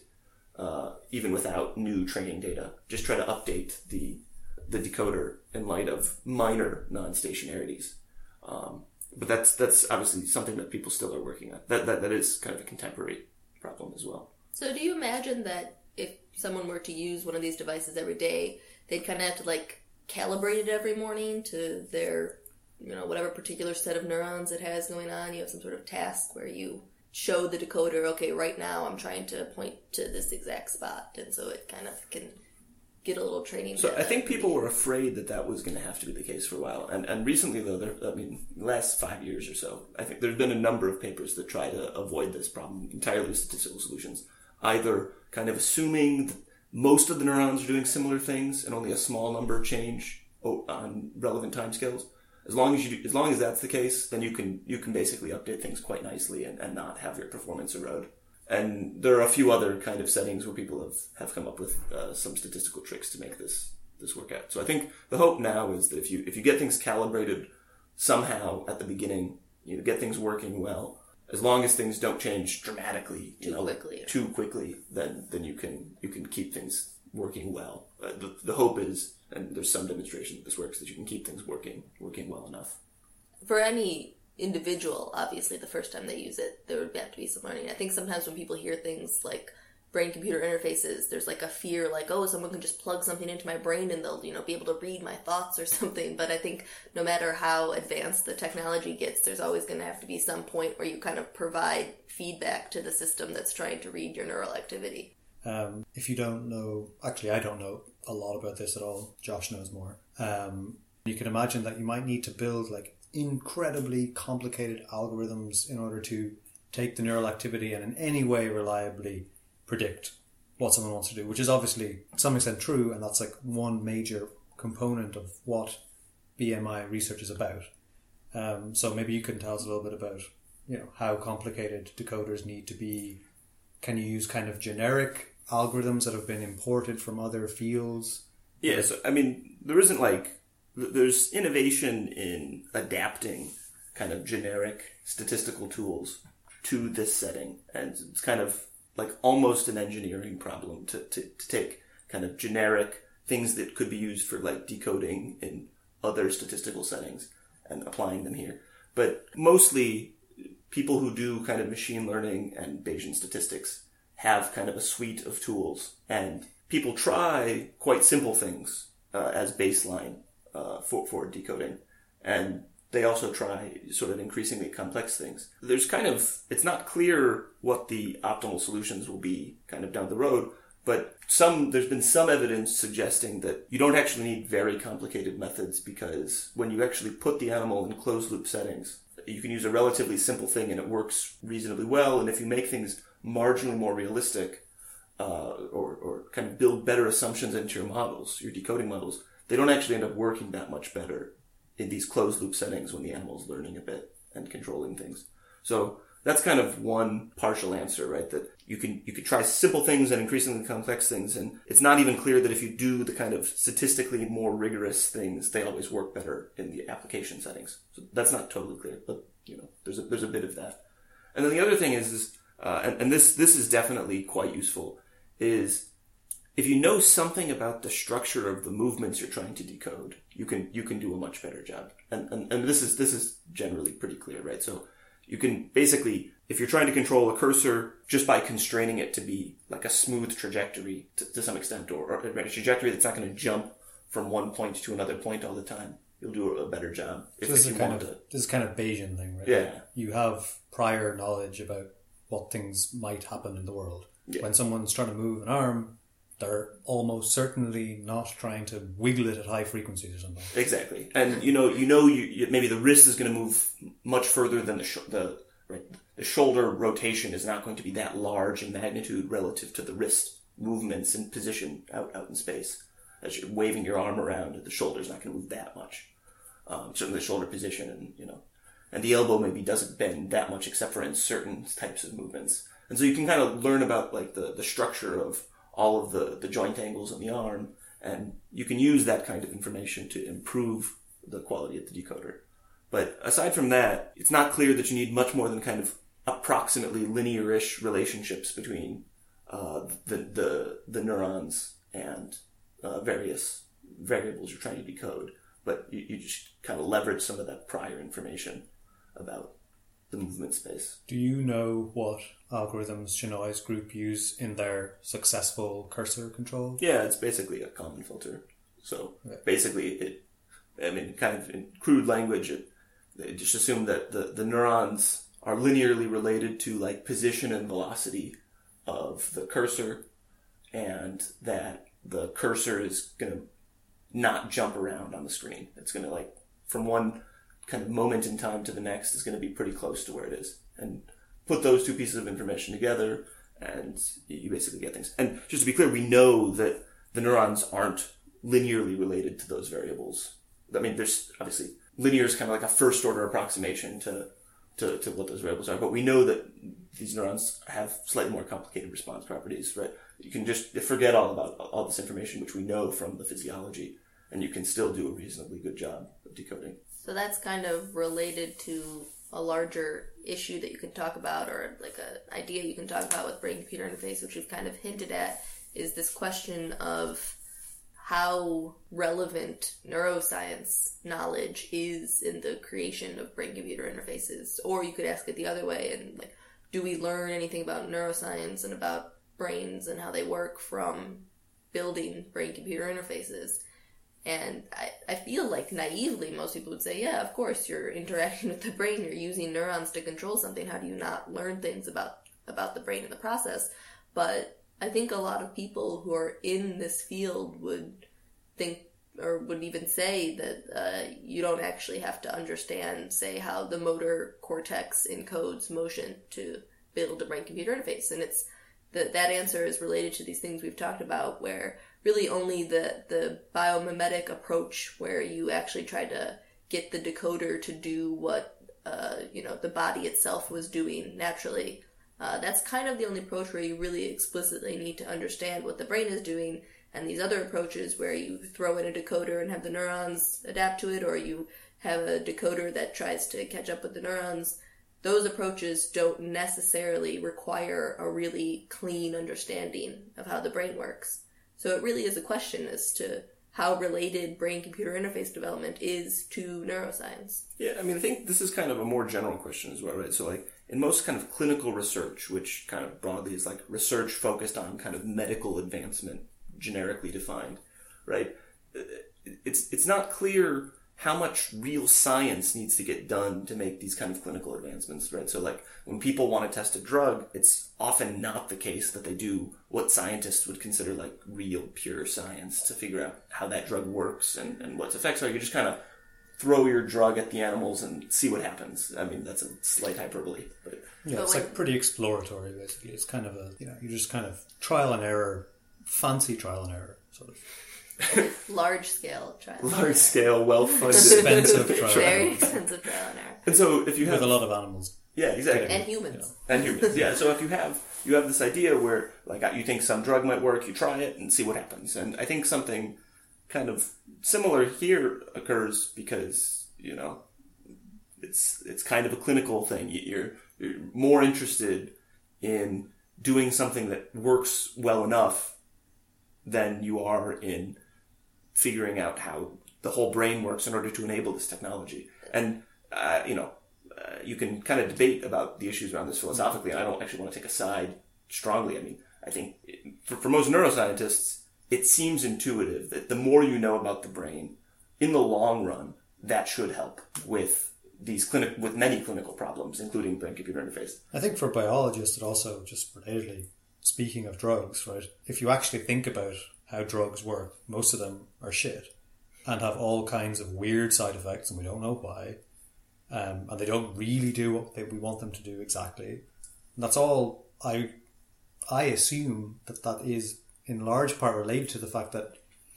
even without new training data, just try to update the decoder in light of minor non-stationarities. But that's obviously something that people still are working on. That is kind of a contemporary problem as well. So do you imagine that if someone were to use one of these devices every day, they'd kind of have to like calibrate it every morning to their, whatever particular set of neurons it has going on? You have some sort of task where you show the decoder, okay, right now I'm trying to point to this exact spot, and so it kind of can get a little training. So I think people were afraid that was going to have to be the case for a while. And recently, though, last 5 years or so, I think there's been a number of papers that try to avoid this problem entirely with statistical solutions, either kind of assuming that most of the neurons are doing similar things and only a small number change on relevant timescales. As long as that's the case, then you can basically update things quite nicely and not have your performance erode. And there are a few other kind of settings where people have come up with some statistical tricks to make this work out. So I think the hope now is that if you get things calibrated somehow at the beginning, get things working well, as long as things don't change dramatically, too quickly, then you can keep things working well. The hope is, and there's some demonstration that this works, that you can keep things working well enough. For any individual, obviously, the first time they use it, there would have to be some learning. I think sometimes when people hear things like brain-computer interfaces, there's like a fear, like, oh, someone can just plug something into my brain and they'll, be able to read my thoughts or something. But I think no matter how advanced the technology gets, there's always going to have to be some point where you kind of provide feedback to the system that's trying to read your neural activity. If you don't know, actually, I don't know a lot about this at all. Josh knows more. You can imagine that you might need to build like incredibly complicated algorithms in order to take the neural activity and in any way reliably predict what someone wants to do, which is obviously to some extent true, and that's like one major component of what BMI research is about. So maybe you can tell us a little bit about, how complicated decoders need to be. Can you use kind of generic algorithms that have been imported from other fields? Yeah, so, there isn't there's innovation in adapting kind of generic statistical tools to this setting. And it's kind of like almost an engineering problem to take kind of generic things that could be used for like decoding in other statistical settings and applying them here. But mostly people who do kind of machine learning and Bayesian statistics have kind of a suite of tools, and people try quite simple things as baseline for decoding, and they also try sort of increasingly complex things. There's kind of, it's not clear what the optimal solutions will be kind of down the road, but there's been some evidence suggesting that you don't actually need very complicated methods, because when you actually put the animal in closed loop settings, you can use a relatively simple thing and it works reasonably well. And if you make things marginally more realistic, or kind of build better assumptions into your models, your decoding models, they don't actually end up working that much better in these closed loop settings when the animal's learning a bit and controlling things. So that's kind of one partial answer, right? That you can try simple things and increasingly complex things, and it's not even clear that if you do the kind of statistically more rigorous things, they always work better in the application settings. So that's not totally clear, but there's a bit of that. And then the other thing is, and this is definitely quite useful, is if you know something about the structure of the movements you're trying to decode, you can do a much better job. And this is generally pretty clear, right? So you can basically, if you're trying to control a cursor just by constraining it to be like a smooth trajectory to some extent, or a trajectory that's not going to jump from one point to another point all the time, you'll do a better job. This is kind of Bayesian thing, right? Yeah. You have prior knowledge about what things might happen in the world. Yeah. When someone's trying to move an arm, they're almost certainly not trying to wiggle it at high frequencies or something. Exactly. And you maybe the wrist is going to move much further than the shoulder rotation is not going to be that large in magnitude relative to the wrist movements and position out in space. As you're waving your arm around, the shoulder's not going to move that much. Certainly the shoulder position and the elbow maybe doesn't bend that much except for in certain types of movements. And so you can kind of learn about like the structure of all of the joint angles in the arm, and you can use that kind of information to improve the quality of the decoder. But aside from that, it's not clear that you need much more than kind of approximately linear-ish relationships between the neurons and various variables you're trying to decode. But you just kind of leverage some of that prior information about the movement space. Do you know what algorithms Shenoy's group use in their successful cursor control? Yeah, it's basically a Kalman filter. So basically, kind of in crude language, they just assume that the neurons are linearly related to like position and velocity of the cursor, and that the cursor is going to not jump around on the screen. It's going to like from one kind of moment in time to the next is going to be pretty close to where it is. And put those two pieces of information together and you basically get things. And just to be clear, we know that the neurons aren't linearly related to those variables. I mean, there's obviously linear is kind of like a first order approximation to what those variables are, but we know that these neurons have slightly more complicated response properties, right? You can just forget all about all this information, which we know from the physiology, and you can still do a reasonably good job of decoding. So that's kind of related to a larger issue that you can talk about, or like an idea you can talk about with brain-computer interface, which you've kind of hinted at, is this question of how relevant neuroscience knowledge is in the creation of brain-computer interfaces. Or you could ask it the other way and, like, do we learn anything about neuroscience and about brains and how they work from building brain-computer interfaces? And I feel like naively most people would say, yeah, of course, you're interacting with the brain, you're using neurons to control something, how do you not learn things about the brain in the process? But I think a lot of people who are in this field would think, or would even say, that you don't actually have to understand, say, how the motor cortex encodes motion to build a brain-computer interface. And it's that answer is related to these things we've talked about, where really only the biomimetic approach, where you actually try to get the decoder to do what the body itself was doing naturally. That's kind of the only approach where you really explicitly need to understand what the brain is doing, and these other approaches where you throw in a decoder and have the neurons adapt to it, or you have a decoder that tries to catch up with the neurons, those approaches don't necessarily require a really clean understanding of how the brain works. So it really is a question as to how related brain-computer interface development is to neuroscience. Yeah, I mean, I think this is kind of a more general question as well, right? So, like, in most kind of clinical research, which kind of broadly is like research focused on kind of medical advancement, generically defined, right? It's not clear how much real science needs to get done to make these kind of clinical advancements, right? So, like, when people want to test a drug, it's often not the case that they do what scientists would consider, like, real pure science to figure out how that drug works and what its effects are. You just kind of throw your drug at the animals and see what happens. I mean, that's a slight hyperbole. But yeah, it's like pretty exploratory, basically. It's kind of a, you just kind of trial and error, fancy trial and error, sort of. Large-scale trial and error. Large-scale, well-funded. Expensive trial. Very expensive trial and error. And so if you have... with a lot of animals. Yeah, exactly. And humans. And humans, yeah. So if you have this idea where, like, you think some drug might work, you try it and see what happens. And I think something kind of similar here occurs because, it's kind of a clinical thing. You're more interested in doing something that works well enough than you are in figuring out how the whole brain works in order to enable this technology. And, you can kind of debate about the issues around this philosophically, and I don't actually want to take a side strongly. I mean, I think for most neuroscientists, it seems intuitive that the more you know about the brain, in the long run, that should help with with many clinical problems, including brain-computer interface. I think for biologists, it also, just relatedly, speaking of drugs, right? If you actually think about how drugs work, most of them are shit and have all kinds of weird side effects, and we don't know why. And they don't really do what we want them to do exactly. And that's all I assume that is in large part related to the fact that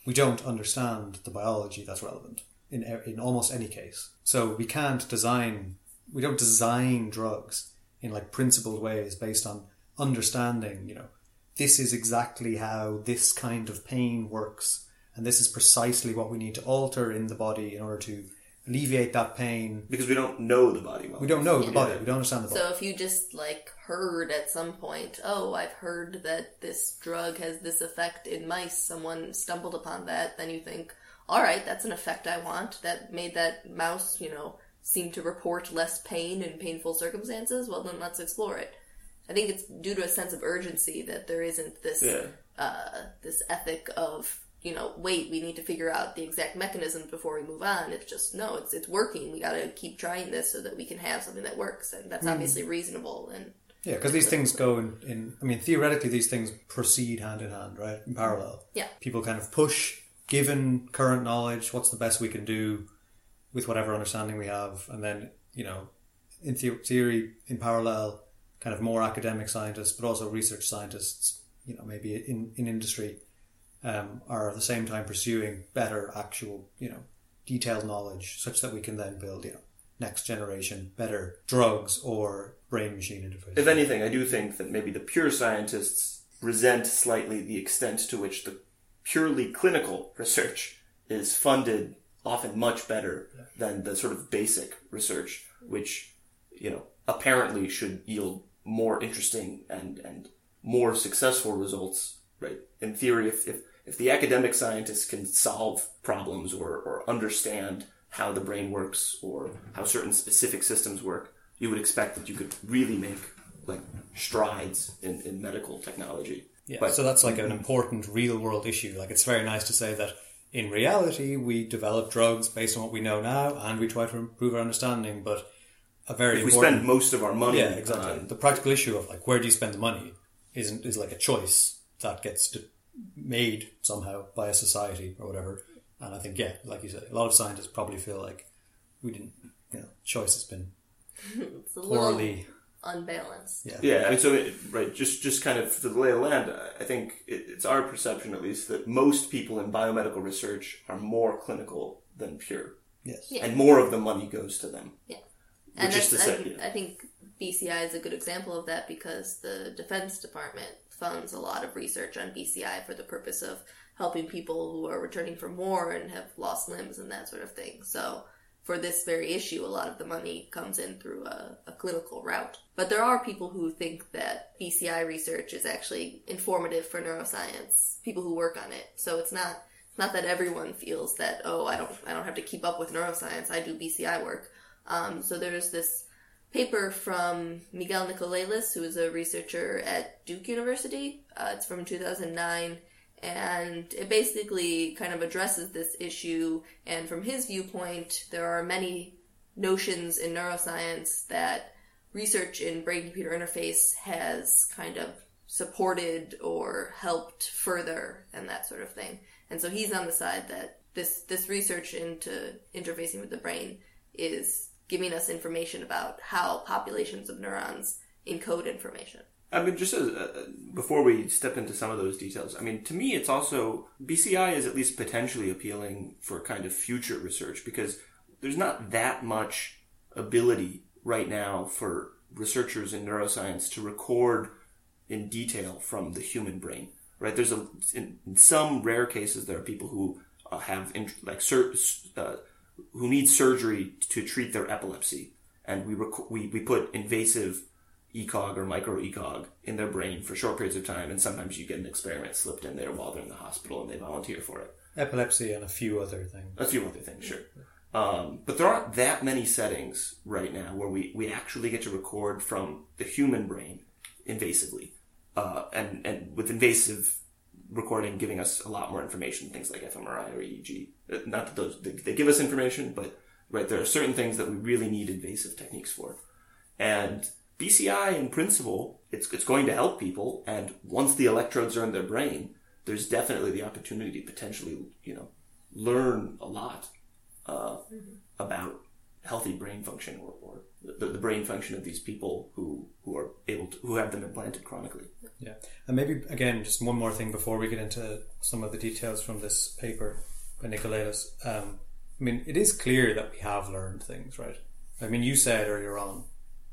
we don't understand the biology that's relevant in almost any case. So we don't design drugs in, like, principled ways based on understanding, this is exactly how this kind of pain works, and this is precisely what we need to alter in the body in order to alleviate that pain. Because we don't know the body well. We don't know the body. We don't understand the body. So if you just, like, heard at some point, oh, I've heard that this drug has this effect in mice, someone stumbled upon that, then you think, all right, that's an effect I want. That made that mouse, seem to report less pain in painful circumstances. Well, then let's explore it. I think it's due to a sense of urgency that there isn't this this ethic of, wait, we need to figure out the exact mechanisms before we move on. It's just, no, it's working. We got to keep trying this so that we can have something that works. And that's obviously reasonable. And yeah, because these things go theoretically, these things proceed hand in hand, right? In parallel. Yeah. People kind of push, given current knowledge, what's the best we can do with whatever understanding we have. And then, in theory, in parallel, kind of more academic scientists, but also research scientists, maybe in industry, are at the same time pursuing better actual, detailed knowledge such that we can then build, next generation, better drugs or brain-machine interface. If anything, I do think that maybe the pure scientists resent slightly the extent to which the purely clinical research is funded often much better than the sort of basic research, which you know, apparently should yield more interesting and more successful results, right? In theory, if the academic scientists can solve problems or understand how the brain works or how certain specific systems work, you would expect that you could really make like strides in medical technology. Yeah, but, so that's like an important real world issue. Like, it's very nice to say that in reality we develop drugs based on what we know now and we try to improve our understanding, but a very if we important, spend most of our money. Yeah, exactly. The practical issue of like where do you spend the money is like a choice that gets made somehow by a society or whatever. And I think, yeah, like you said, a lot of scientists probably feel like we didn't, you know, choice has been it's a poorly unbalanced. Yeah, yeah, and so just kind of the lay of the land. I think it's our perception, at least, that most people in biomedical research are more clinical than pure. Yes, yeah. And more of the money goes to them. Yeah, and that's, I think BCI is a good example of that because the Defense Department funds a lot of research on BCI for the purpose of helping people who are returning from war and have lost limbs and that sort of thing. So for this very issue, a lot of the money comes in through a clinical route. But there are people who think that BCI research is actually informative for neuroscience, people who work on it. So it's not that everyone feels that, oh, I don't have to keep up with neuroscience, I do BCI work. So there's this paper from Miguel Nicolelis, who is a researcher at Duke University. It's from 2009. And it basically kind of addresses this issue. And from his viewpoint, there are many notions in neuroscience that research in brain-computer interface has kind of supported or helped further and that sort of thing. And so he's on the side that this research into interfacing with the brain is giving us information about how populations of neurons encode information. I mean, just as, before we step into some of those details, I mean, to me, it's also, BCI is at least potentially appealing for kind of future research because there's not that much ability right now for researchers in neuroscience to record in detail from the human brain, right? There's in some rare cases, there are people who who need surgery to treat their epilepsy, and we put invasive ECOG or micro ECOG in their brain for short periods of time, and sometimes you get an experiment slipped in there while they're in the hospital and they volunteer for it. Epilepsy and a few other things, sure. But there aren't that many settings right now where we actually get to record from the human brain invasively, and with invasive recording giving us a lot more information, things like fMRI or EEG. Not that those they give us information, but right, there are certain things that we really need invasive techniques for. And BCI, in principle, it's going to help people, and once the electrodes are in their brain, there's definitely the opportunity to potentially, you know, learn a lot about healthy brain function or the brain function of these people who are able to, who have them implanted chronically. Yeah, and maybe again just one more thing before we get into some of the details from this paper by Nicolelis. I mean, it is clear that we have learned things, right? I mean, you said earlier on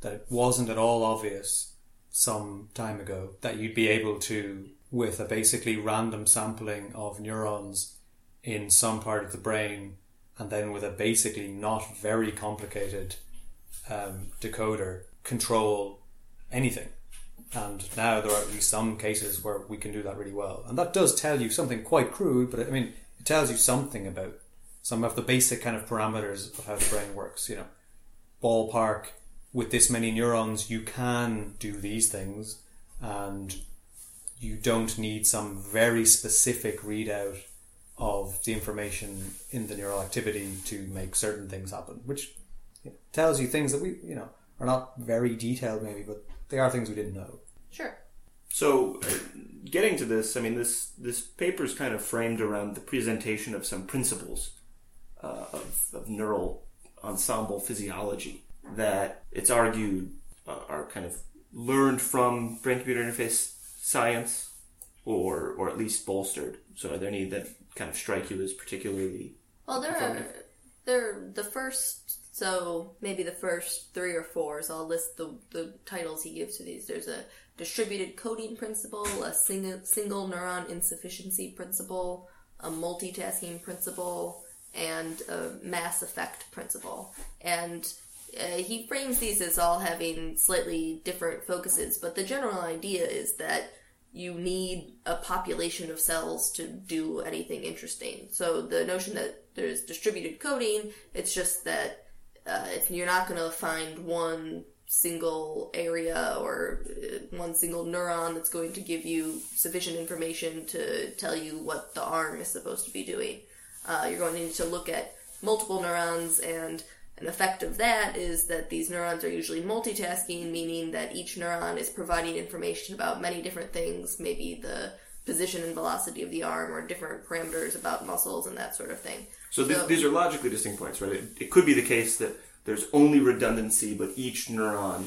that it wasn't at all obvious some time ago that you'd be able to, with a basically random sampling of neurons in some part of the brain, and then with a basically not very complicated decoder, control anything. And now there are at least some cases where we can do that really well. And that does tell you something quite crude, but I mean, it tells you something about some of the basic kind of parameters of how the brain works, you know, ballpark. With this many neurons, you can do these things, and you don't need some very specific readout of the information in the neural activity to make certain things happen, which tells you things that we, you know, are not very detailed maybe, but they are things we didn't know. Sure. So getting to this, I mean, this paper is kind of framed around the presentation of some principles of neural ensemble physiology that it's argued are kind of learned from brain-computer interface science, or at least bolstered. So are there any that kind of strike you as particularly? Well, the first three or four, so I'll list the titles he gives to these. There's a distributed coding principle, a single neuron insufficiency principle, a multitasking principle, and a mass effect principle. And He frames these as all having slightly different focuses, but the general idea is that you need a population of cells to do anything interesting. So the notion that there's distributed coding, it's just that if you're not going to find one single area or one single neuron that's going to give you sufficient information to tell you what the arm is supposed to be doing. You're going to need to look at multiple neurons, and an effect of that is that these neurons are usually multitasking, meaning that each neuron is providing information about many different things, maybe the position and velocity of the arm or different parameters about muscles and that sort of thing. So these are logically distinct points, right? It could be the case that there's only redundancy, but each neuron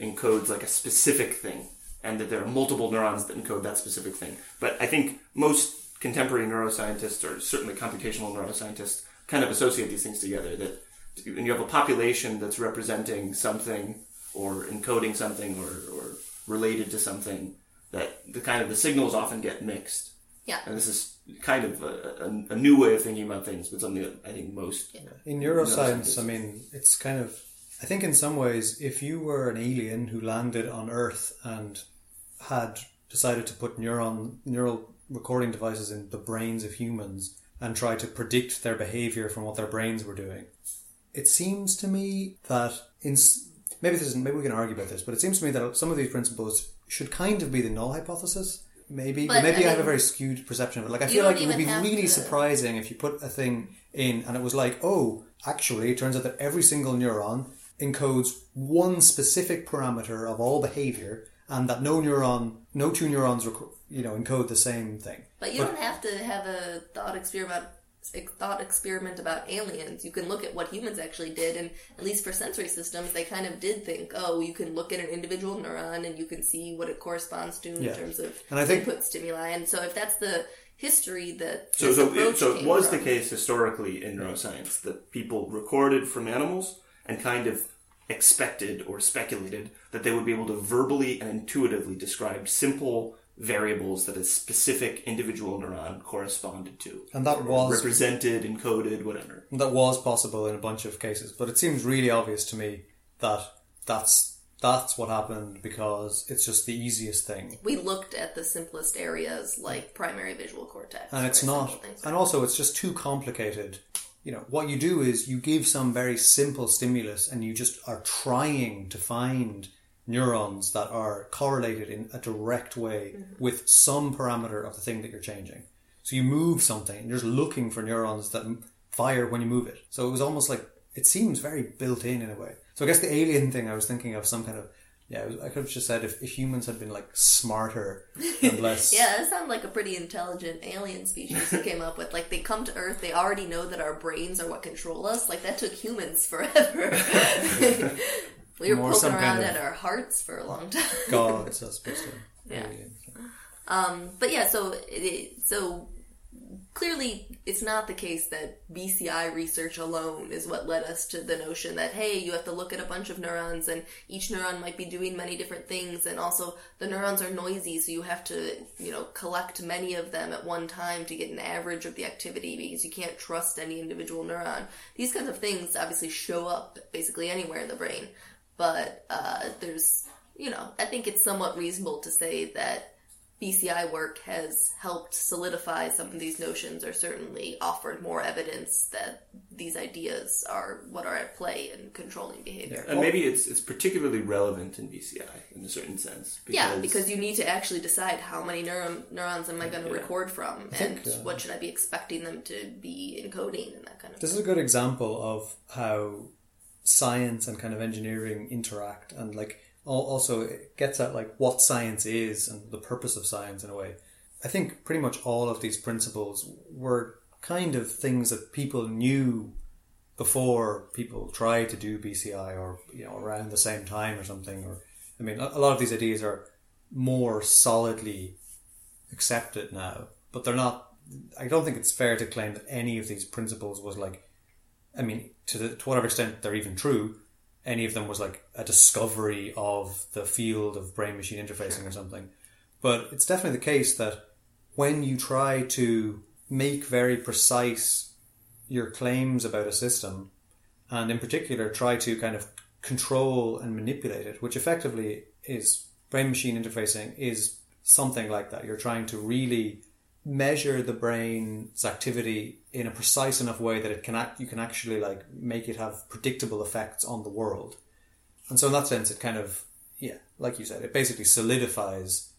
encodes like a specific thing, and that there are multiple neurons that encode that specific thing. But I think most contemporary neuroscientists, or certainly computational neuroscientists, kind of associate these things together. That when you have a population that's representing something, or encoding something, or related to something, that the signals often get mixed. Yeah. And this is kind of a new way of thinking about things, but something that I think most... In neuroscience, I mean, it's kind of... I think in some ways, if you were an alien who landed on Earth and had decided to put neural recording devices in the brains of humans and try to predict their behavior from what their brains were doing, it seems to me that... maybe we can argue about this, but it seems to me that some of these principles should kind of be the null hypothesis. Maybe I have a very skewed perception of it. Like, I feel like it would be really surprising if you put a thing in and it was like, oh, actually, it turns out that every single neuron encodes one specific parameter of all behavior, and that no two neurons, encode the same thing. But you don't have to have a thought experiment about aliens. You can look at what humans actually did, and at least for sensory systems, they kind of did think, you can look at an individual neuron and you can see what it corresponds to in terms of input stimuli. And so if that's the history that it was the case historically in neuroscience that people recorded from animals and kind of expected or speculated that they would be able to verbally and intuitively describe simple variables that a specific individual neuron corresponded to. And that was... represented, encoded, whatever. And that was possible in a bunch of cases. But it seems really obvious to me that that's what happened because it's just the easiest thing. We looked at the simplest areas like primary visual cortex. And it's not... And also it's just too complicated. What you do is you give some very simple stimulus and you just are trying to find neurons that are correlated in a direct way with some parameter of the thing that you're changing. So you move something and you're just looking for neurons that fire when you move it. So it was almost like, it seems very built in a way. So I guess the alien thing I was thinking of, some kind of, I could have just said if humans had been smarter and less... that sounds like a pretty intelligent alien species who came up with. They come to Earth, they already know that our brains are what control us. That took humans forever. We were poking around at our hearts for a long time. God, it's not supposed to. Yeah. So clearly it's not the case that BCI research alone is what led us to the notion that, hey, you have to look at a bunch of neurons and each neuron might be doing many different things, and also the neurons are noisy, so you have to, collect many of them at one time to get an average of the activity because you can't trust any individual neuron. These kinds of things obviously show up basically anywhere in the brain. But there's, I think it's somewhat reasonable to say that BCI work has helped solidify some of these notions, or certainly offered more evidence that these ideas are what are at play in controlling behavior. Yeah. And maybe it's particularly relevant in BCI in a certain sense. Because you need to actually decide how many neurons am I going to record from, and what should I be expecting them to be encoding, and that kind of thing. This is a good example of how science and kind of engineering interact, and also it gets at what science is and the purpose of science in a way. I think pretty much all of these principles were kind of things that people knew before people tried to do BCI, or around the same time or something. Or I mean, a lot of these ideas are more solidly accepted now, but they're not. I don't think it's fair to claim that any of these principles was to whatever extent they're even true, any of them was a discovery of the field of brain-machine interfacing or something. But it's definitely the case that when you try to make very precise your claims about a system, and in particular try to kind of control and manipulate it, which effectively is brain-machine interfacing, is something like that. You're trying to really measure the brain's activity in a precise enough way that it can act, you can actually like make it have predictable effects on the world. And so in that sense, it kind of, yeah, like you said, it basically solidifies,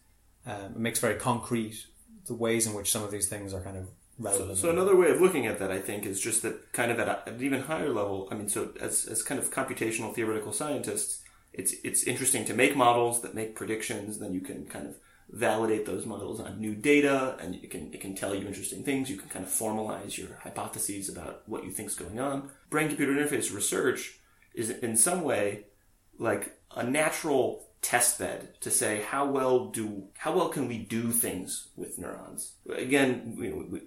it makes very concrete the ways in which some of these things are kind of relevant. So another way of looking at that, I think, is just that kind of at an even higher level, I mean, so as kind of computational theoretical scientists, it's interesting to make models that make predictions, then you can kind of validate those models on new data, and it can tell you interesting things. You can kind of formalize your hypotheses about what you think's going on. Brain-computer interface research is in some way like a natural test bed to say how well can we do things with neurons. Again,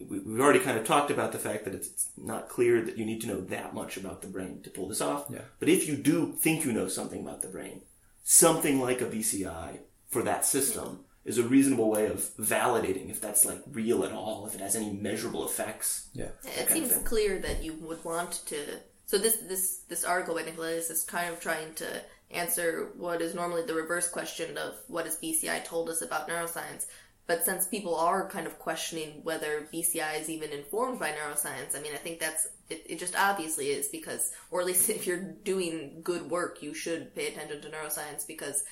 we've already kind of talked about the fact that it's not clear that you need to know that much about the brain to pull this off. Yeah. But if you do think you know something about the brain, something like a BCI for that system is a reasonable way of validating if that's like real at all, if it has any measurable effects. Yeah, it seems clear that you would want to. So this article by Nicolelis is kind of trying to answer what is normally the reverse question of what has BCI told us about neuroscience. But since people are kind of questioning whether BCI is even informed by neuroscience, I mean, I think that's it just obviously is because, or at least if you're doing good work, you should pay attention to neuroscience because.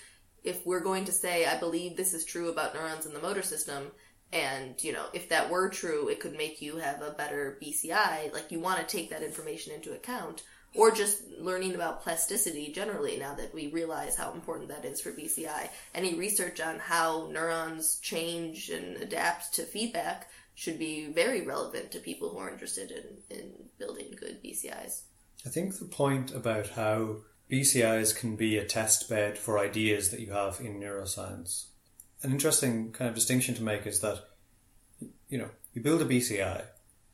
If we're going to say, I believe this is true about neurons in the motor system, and, if that were true, it could make you have a better BCI, like, you want to take that information into account, or just learning about plasticity generally, now that we realize how important that is for BCI. Any research on how neurons change and adapt to feedback should be very relevant to people who are interested in building good BCIs. I think the point about how BCIs can be a test bed for ideas that you have in neuroscience. An interesting kind of distinction to make is that, you build a BCI,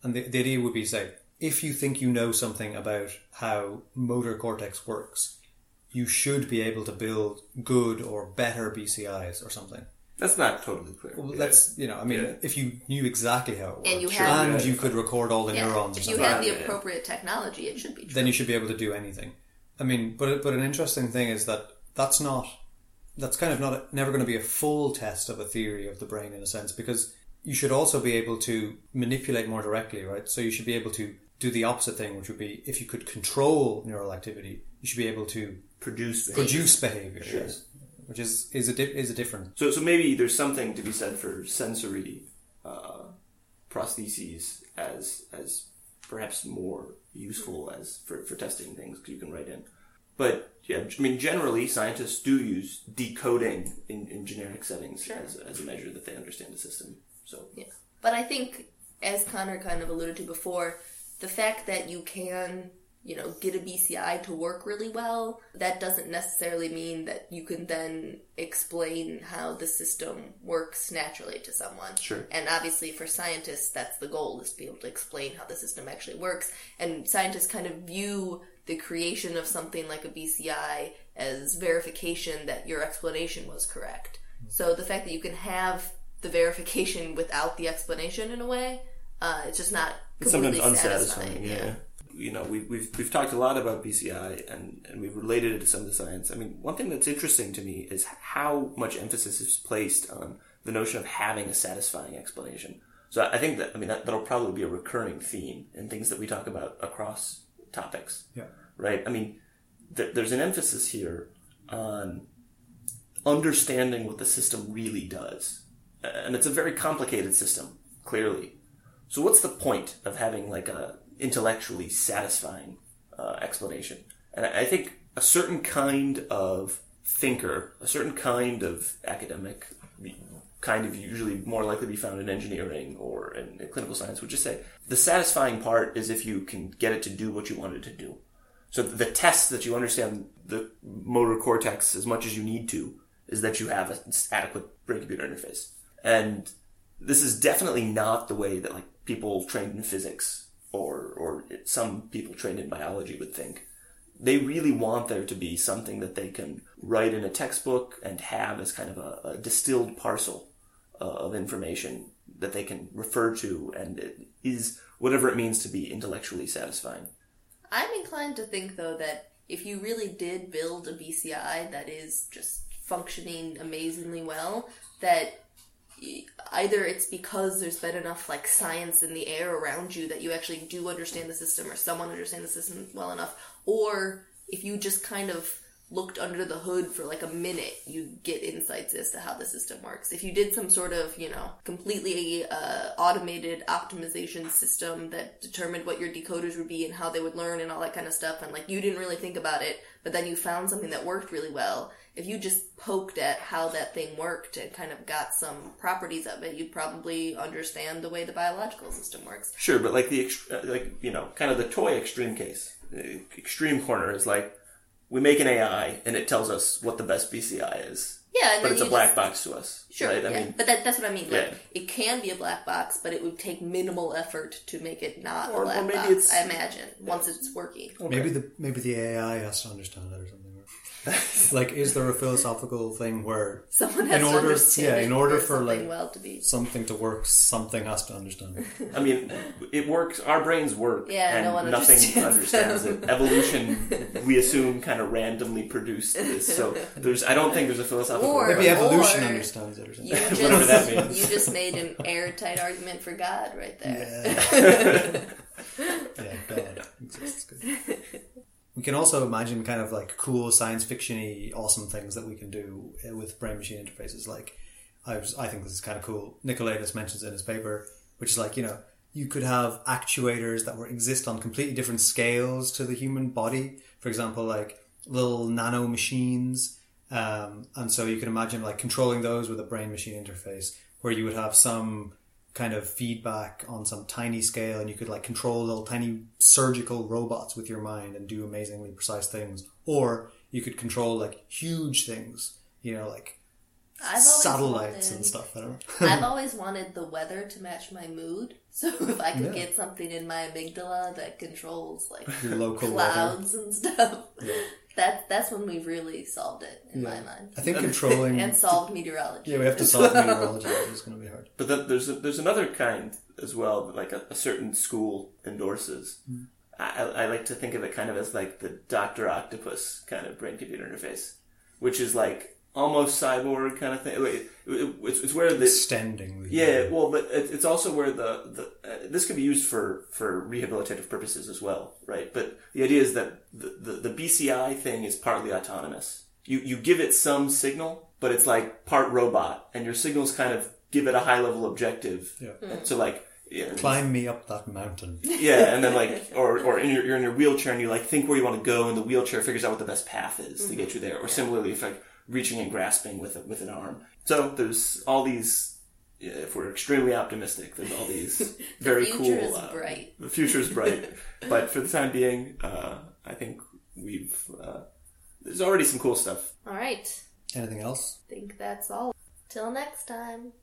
and the idea would be, say, if you think you know something about how motor cortex works, you should be able to build good or better BCIs or something. That's not totally clear. Well, that's, if you knew exactly how it works, you could record all the neurons. If you had the appropriate technology, it should be true. Then you should be able to do anything. I mean, but an interesting thing is that that's never going to be a full test of a theory of the brain in a sense, because you should also be able to manipulate more directly, right? So you should be able to do the opposite thing, which would be if you could control neural activity, you should be able to produce behavior, sure. Yes, which is a different. So maybe there's something to be said for sensory prostheses as perhaps more useful as for testing things because you can write in. But, yeah, I mean, generally, scientists do use decoding in generic settings sure. as a measure that they understand the system. So yeah. But I think, as Connor kind of alluded to before, the fact that you can, get a BCI to work really well, that doesn't necessarily mean that you can then explain how the system works naturally to someone. Sure. And obviously for scientists, that's the goal, is to be able to explain how the system actually works. And scientists kind of view the creation of something like a BCI as verification that your explanation was correct. So the fact that you can have the verification without the explanation in a way, it's just not completely satisfying. Yeah. We've talked a lot about BCI and we've related it to some of the science. I mean, one thing that's interesting to me is how much emphasis is placed on the notion of having a satisfying explanation. So I think that'll probably be a recurring theme in things that we talk about across topics. Yeah. Right? I mean, there's an emphasis here on understanding what the system really does. And it's a very complicated system, clearly. So what's the point of having like a intellectually satisfying explanation? And I think a certain kind of thinker, a certain kind of academic, kind of usually more likely to be found in engineering or in clinical science, would just say the satisfying part is if you can get it to do what you want it to do. So the test that you understand the motor cortex as much as you need to is that you have an adequate brain-computer interface. And this is definitely not the way that like people trained in physics or some people trained in biology would think. They really want there to be something that they can write in a textbook and have as kind of a distilled parcel of information that they can refer to, and it is whatever it means to be intellectually satisfying. I'm inclined to think, though, that if you really did build a BCI that is just functioning amazingly well, that either it's because there's been enough, like, science in the air around you that you actually do understand the system, or someone understands the system well enough, or if you just kind of looked under the hood for, like, a minute, you get insights as to how the system works. If you did some sort of, you know, completely automated optimization system that determined what your decoders would be and how they would learn and all that kind of stuff, and, like, you didn't really think about it, but then you found something that worked really well, if you just poked at how that thing worked and kind of got some properties of it, you'd probably understand the way the biological system works. Sure, but, like, the kind of the toy extreme case, the extreme corner is, like, we make an AI, and it tells us what the best BCI is. Yeah. But it's a black box to us. Sure, right? I mean, but that's what I mean. Like, yeah. It can be a black box, but it would take minimal effort to make it not a black box, I imagine, once it's working. Okay. Maybe the AI has to understand it or something. Like, is there a philosophical thing where... someone has to understand it. Yeah, in order for something to work, something has to understand it. I mean, it works. Our brains work, and no one understands it. Evolution, we assume, kind of randomly produced this. So I don't think there's a philosophical... Maybe evolution understands it or something. Whatever that means. You just made an airtight argument for God right there. Yeah, yeah, God exists. Good. We can also imagine kind of like cool science fiction-y awesome things that we can do with brain-machine interfaces. Like, I think this is kind of cool. Nicolelis mentions in his paper, which is like, you know, you could have actuators that exist on completely different scales to the human body. For example, like little nano machines. And so you can imagine like controlling those with a brain-machine interface where you would have some kind of feedback on some tiny scale, and you could like control little tiny surgical robots with your mind and do amazingly precise things. Or you could control like huge things, you know, like satellites and stuff. I don't know. I've always wanted the weather to match my mood. So if I could get something in my amygdala that controls like your local clouds weather and stuff. Yeah. That's when we really solved it, in my mind. I think controlling... and solved meteorology. Yeah, we have to solve meteorology. It's going to be hard. But there's another kind as well, like a certain school endorses. Mm-hmm. I like to think of it kind of as like the Dr. Octopus kind of brain-computer interface, which is like almost cyborg kind of thing. It's where the... extending. But it's also where the this could be used for rehabilitative purposes as well, right? But the idea is that the BCI thing is partly autonomous. You give it some signal, but it's like part robot, and your signals kind of give it a high-level objective. Yeah. So like... yeah, climb me up that mountain. Yeah, and then like, or you're in your wheelchair and you like think where you want to go, and the wheelchair figures out what the best path is to get you there. Or similarly, if like... reaching and grasping with an arm. So there's all these, if we're extremely optimistic, there's all these very cool... the future is bright. But for the time being, I think we've... there's already some cool stuff. All right. Anything else? I think that's all. Till next time.